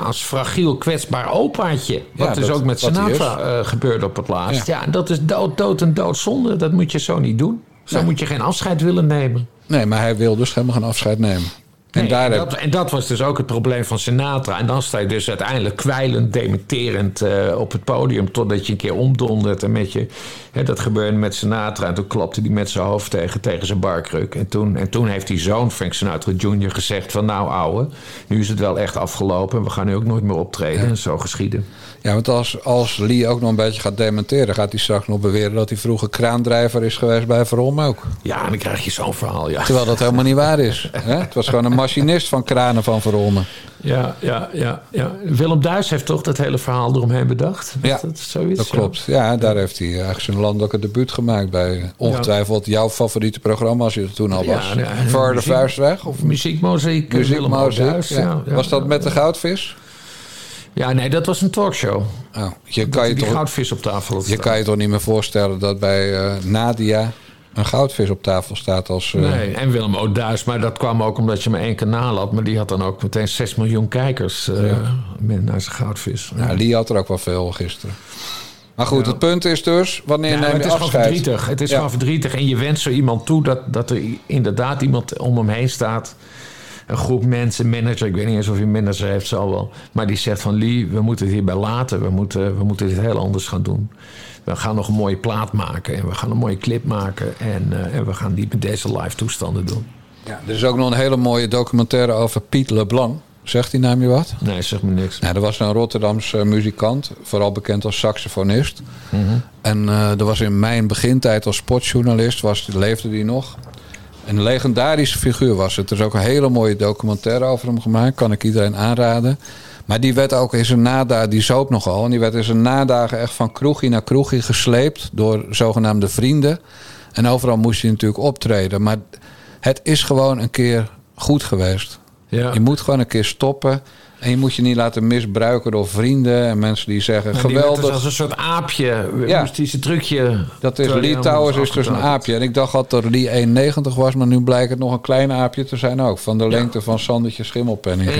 als fragiel, kwetsbaar opaatje. Wat dus ook met Sinatra gebeurde op het laatst. Ja, dat is dood en doodzonde. Dat moet je zo niet doen. Zo moet je geen afscheid willen nemen. Nee, maar hij wil dus helemaal geen afscheid nemen. En dat was dus ook het probleem van Sinatra. En dan sta je dus uiteindelijk kwijlend, dementerend op het podium... totdat je een keer omdondert. En dat gebeurde met Sinatra. En toen klapte hij met zijn hoofd tegen zijn barkruk. En toen heeft die zoon, Frank Sinatra Jr., gezegd van... nou ouwe, nu is het wel echt afgelopen. En we gaan nu ook nooit meer optreden. Ja. En zo geschieden. Ja, want als Lee ook nog een beetje gaat dementeren... gaat hij straks nog beweren dat hij vroeger kraandrijver is geweest bij Verom ook. Ja, en dan krijg je zo'n verhaal, ja. Terwijl dat helemaal niet waar is. Hè? Het was gewoon een machinist van kranen van Verolmen. Ja. Willem Duis heeft toch dat hele verhaal eromheen bedacht? Ja, dat klopt. Ja, daar heeft hij eigenlijk zijn landelijke debuut gemaakt bij ongetwijfeld jouw favoriete programma als je er toen al was. Voor de vuist weg? Of muziekmozaïek. Was dat met de goudvis? Ja, nee, dat was een talkshow. Oh, goudvis op tafel had staan. Kan je toch niet meer voorstellen dat bij Nadia... een goudvis op tafel staat als... Nee, en Willem Oduis, maar dat kwam ook omdat je maar 1 kanaal had. Maar die had dan ook meteen 6 miljoen kijkers naar zijn goudvis. Ja, die had er ook wel veel gisteren. Maar goed, het punt is dus, wanneer neem je afscheid? Het is gewoon verdrietig. En je wenst zo iemand toe dat er inderdaad iemand om hem heen staat... Een groep mensen, manager, ik weet niet eens of je een manager heeft, zal wel. Maar die zegt van Lee, we moeten het hierbij laten. We moeten dit heel anders gaan doen. We gaan nog een mooie plaat maken en we gaan een mooie clip maken. En we gaan die met deze live toestanden doen. Ja, er is ook nog een hele mooie documentaire over Piet LeBlanc. Zegt die naam je wat? Nee, zegt me niks. Nou, er was een Rotterdamse muzikant, vooral bekend als saxofonist. Mm-hmm. En er was in mijn begintijd als sportjournalist, leefde die nog... Een legendarische figuur was het. Er is ook een hele mooie documentaire over hem gemaakt. Kan ik iedereen aanraden. Maar die werd ook in zijn nadagen... Die zoop nogal. En die werd in zijn nadagen echt van kroegje naar kroegje gesleept. Door zogenaamde vrienden. En overal moest hij natuurlijk optreden. Maar Het is gewoon een keer goed geweest. Ja. Je moet gewoon een keer stoppen. En je moet je niet laten misbruiken door vrienden en mensen die zeggen die geweldig. Dat is als een soort aapje, mystische trucje. Dat is Lee Towers is dus een aapje. En ik dacht altijd dat Lee 1,90 was, maar nu blijkt het nog een klein aapje te zijn ook. Van de lengte van Sandertje Schimmelpenning. 1,77.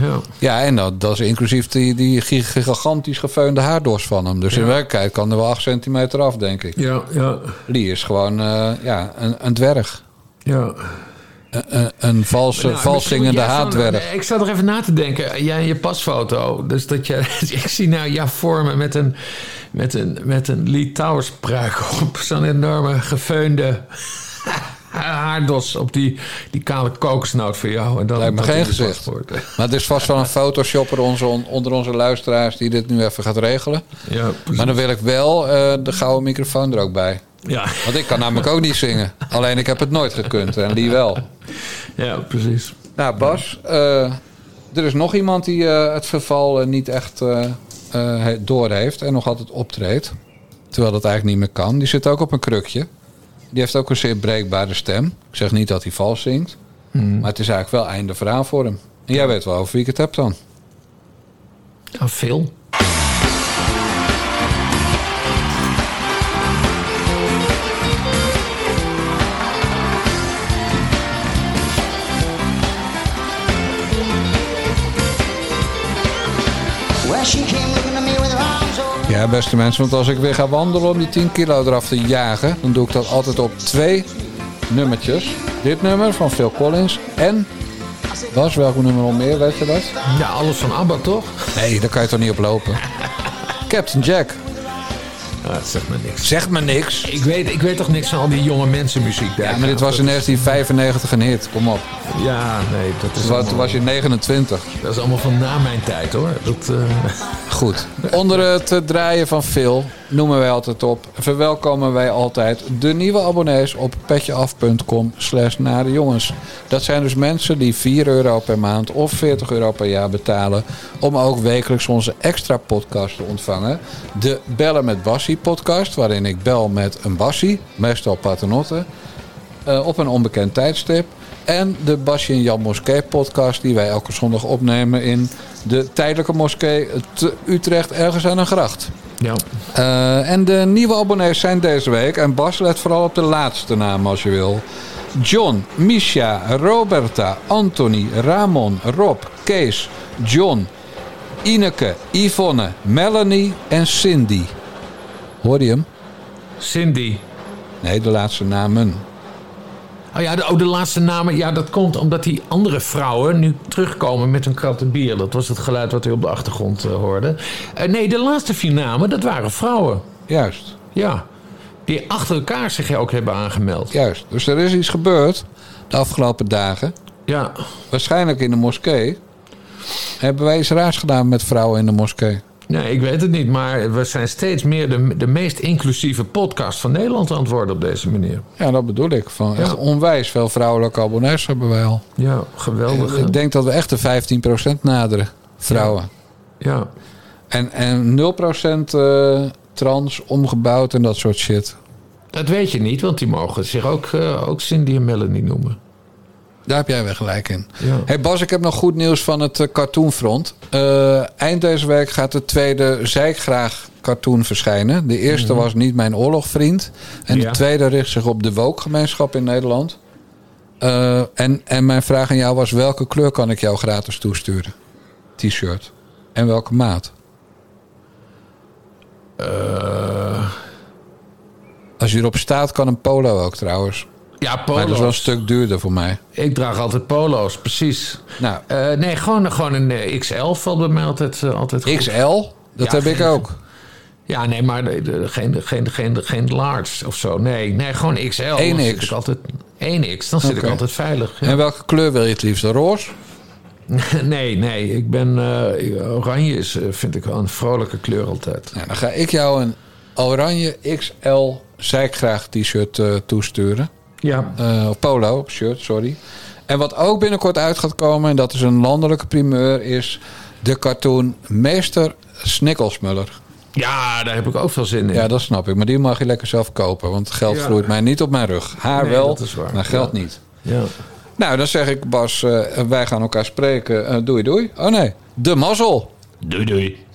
Ja. Ja, en dat is inclusief die gigantisch geveunde haardos van hem. Dus in werkelijkheid kan er wel 8 centimeter af, denk ik. Ja, ja. Lee is gewoon een dwerg. Ja. Een vals zingende haatwerk. Ik zat nog even na te denken. Jij en je pasfoto. Dus dat je, ik zie nou jou vormen met een Lee Towers pruik op. Zo'n enorme gefeunde haardos op die kale kokosnoot voor jou. En dan lijkt me geen gezicht. Maar het is vast wel een photoshopper onder onze luisteraars die dit nu even gaat regelen. Ja, maar dan wil ik wel de gouden microfoon er ook bij. Ja. Want ik kan namelijk ook niet zingen. Alleen ik heb het nooit gekund. En die wel. Ja, precies. Nou, Bas. Er is nog iemand die het verval niet echt door heeft. En nog altijd optreedt. Terwijl dat eigenlijk niet meer kan. Die zit ook op een krukje. Die heeft ook een zeer breekbare stem. Ik zeg niet dat hij vals zingt. Maar het is eigenlijk wel einde verhaal voor hem. En jij weet wel over wie ik het heb dan. Ja, veel. Ja, beste mensen, want als ik weer ga wandelen om die 10 kilo eraf te jagen, dan doe ik dat altijd op 2 nummertjes. Dit nummer van Phil Collins en... Bas, welk nummer nog meer, weet je dat? Ja, alles van ABBA, toch? Nee, daar kan je toch niet op lopen. Captain Jack. Ah, dat zegt me niks. Zegt me niks? Ik weet toch niks van al die jonge mensenmuziek daar. Ja, maar dit was in 1995 een hit, kom op. Ja, nee, dat is allemaal... Toen was je 29. Dat is allemaal van na mijn tijd, hoor. Goed. Onder het draaien van Phil noemen wij altijd op... verwelkomen wij altijd de nieuwe abonnees op petjeaf.com/nadejongens. Dat zijn dus mensen die €4 per maand of €40 per jaar betalen... om ook wekelijks onze extra podcast te ontvangen. De Bellen met Bassie podcast, waarin ik bel met een Bassie... meestal paternotte, op een onbekend tijdstip... En de Basje en Jan Moskee podcast die wij elke zondag opnemen in de tijdelijke moskee te Utrecht ergens aan een gracht. Ja. En de nieuwe abonnees zijn deze week. En Bas, let vooral op de laatste naam als je wil. John, Misha, Roberta, Anthony, Ramon, Rob, Kees, John, Ineke, Yvonne, Melanie en Cindy. Hoor je hem? Cindy. Nee, de laatste namen. De laatste namen. Ja, dat komt omdat die andere vrouwen nu terugkomen met een krat en bier. Dat was het geluid wat u op de achtergrond hoorde. Nee, de laatste 4 namen, dat waren vrouwen. Juist. Ja, die achter elkaar zich ook hebben aangemeld. Juist, dus er is iets gebeurd de afgelopen dagen. Ja. Waarschijnlijk in de moskee. Hebben wij iets raars gedaan met vrouwen in de moskee? Nee, ik weet het niet, maar we zijn steeds meer de meest inclusieve podcast van Nederland aan het worden op deze manier. Ja, dat bedoel ik. Van echt onwijs veel vrouwelijke abonnees hebben wij al. Ja, geweldig. Ik denk dat we echt de 15% naderen, vrouwen. Ja. Ja. En 0% trans, omgebouwd en dat soort shit. Dat weet je niet, want die mogen zich ook Cindy en Melanie noemen. Daar heb jij weer gelijk in. Ja. Hey Bas, ik heb nog goed nieuws van het cartoonfront. Eind deze week gaat de tweede Zeikgraag cartoon verschijnen. De eerste was Niet Mijn Oorlogvriend. En de tweede richt zich op de woke-gemeenschap in Nederland. En mijn vraag aan jou was... welke kleur kan ik jou gratis toesturen? T-shirt. En welke maat? Als je erop staat, kan een polo ook trouwens. Ja, polo's. Maar dat is wel een stuk duurder voor mij. Ik draag altijd polo's, precies. Nou, nee, gewoon een XL valt bij mij altijd goed. XL? Dat heb ik ook. Ja, nee, maar geen large of zo. Nee, gewoon XL. 1X. Dan zit ik altijd veilig. Ja. En welke kleur wil je het liefst? Roze? Nee. Ik ben... oranje is, vind ik wel een vrolijke kleur altijd. Ja, dan ga ik jou een oranje XL zeikgraag t-shirt toesturen. Ja. Polo, shirt, sorry. En wat ook binnenkort uit gaat komen... en dat is een landelijke primeur... is de cartoon Meester Snikkelsmuller. Ja, daar heb ik ook veel zin in. Ja, dat snap ik. Maar die mag je lekker zelf kopen. Want geld vloeit mij niet op mijn rug. Haar nee, wel, maar geld niet. Ja. Nou, dan zeg ik Bas, wij gaan elkaar spreken. Doei, doei. Oh nee, de mazzel. Doei, doei.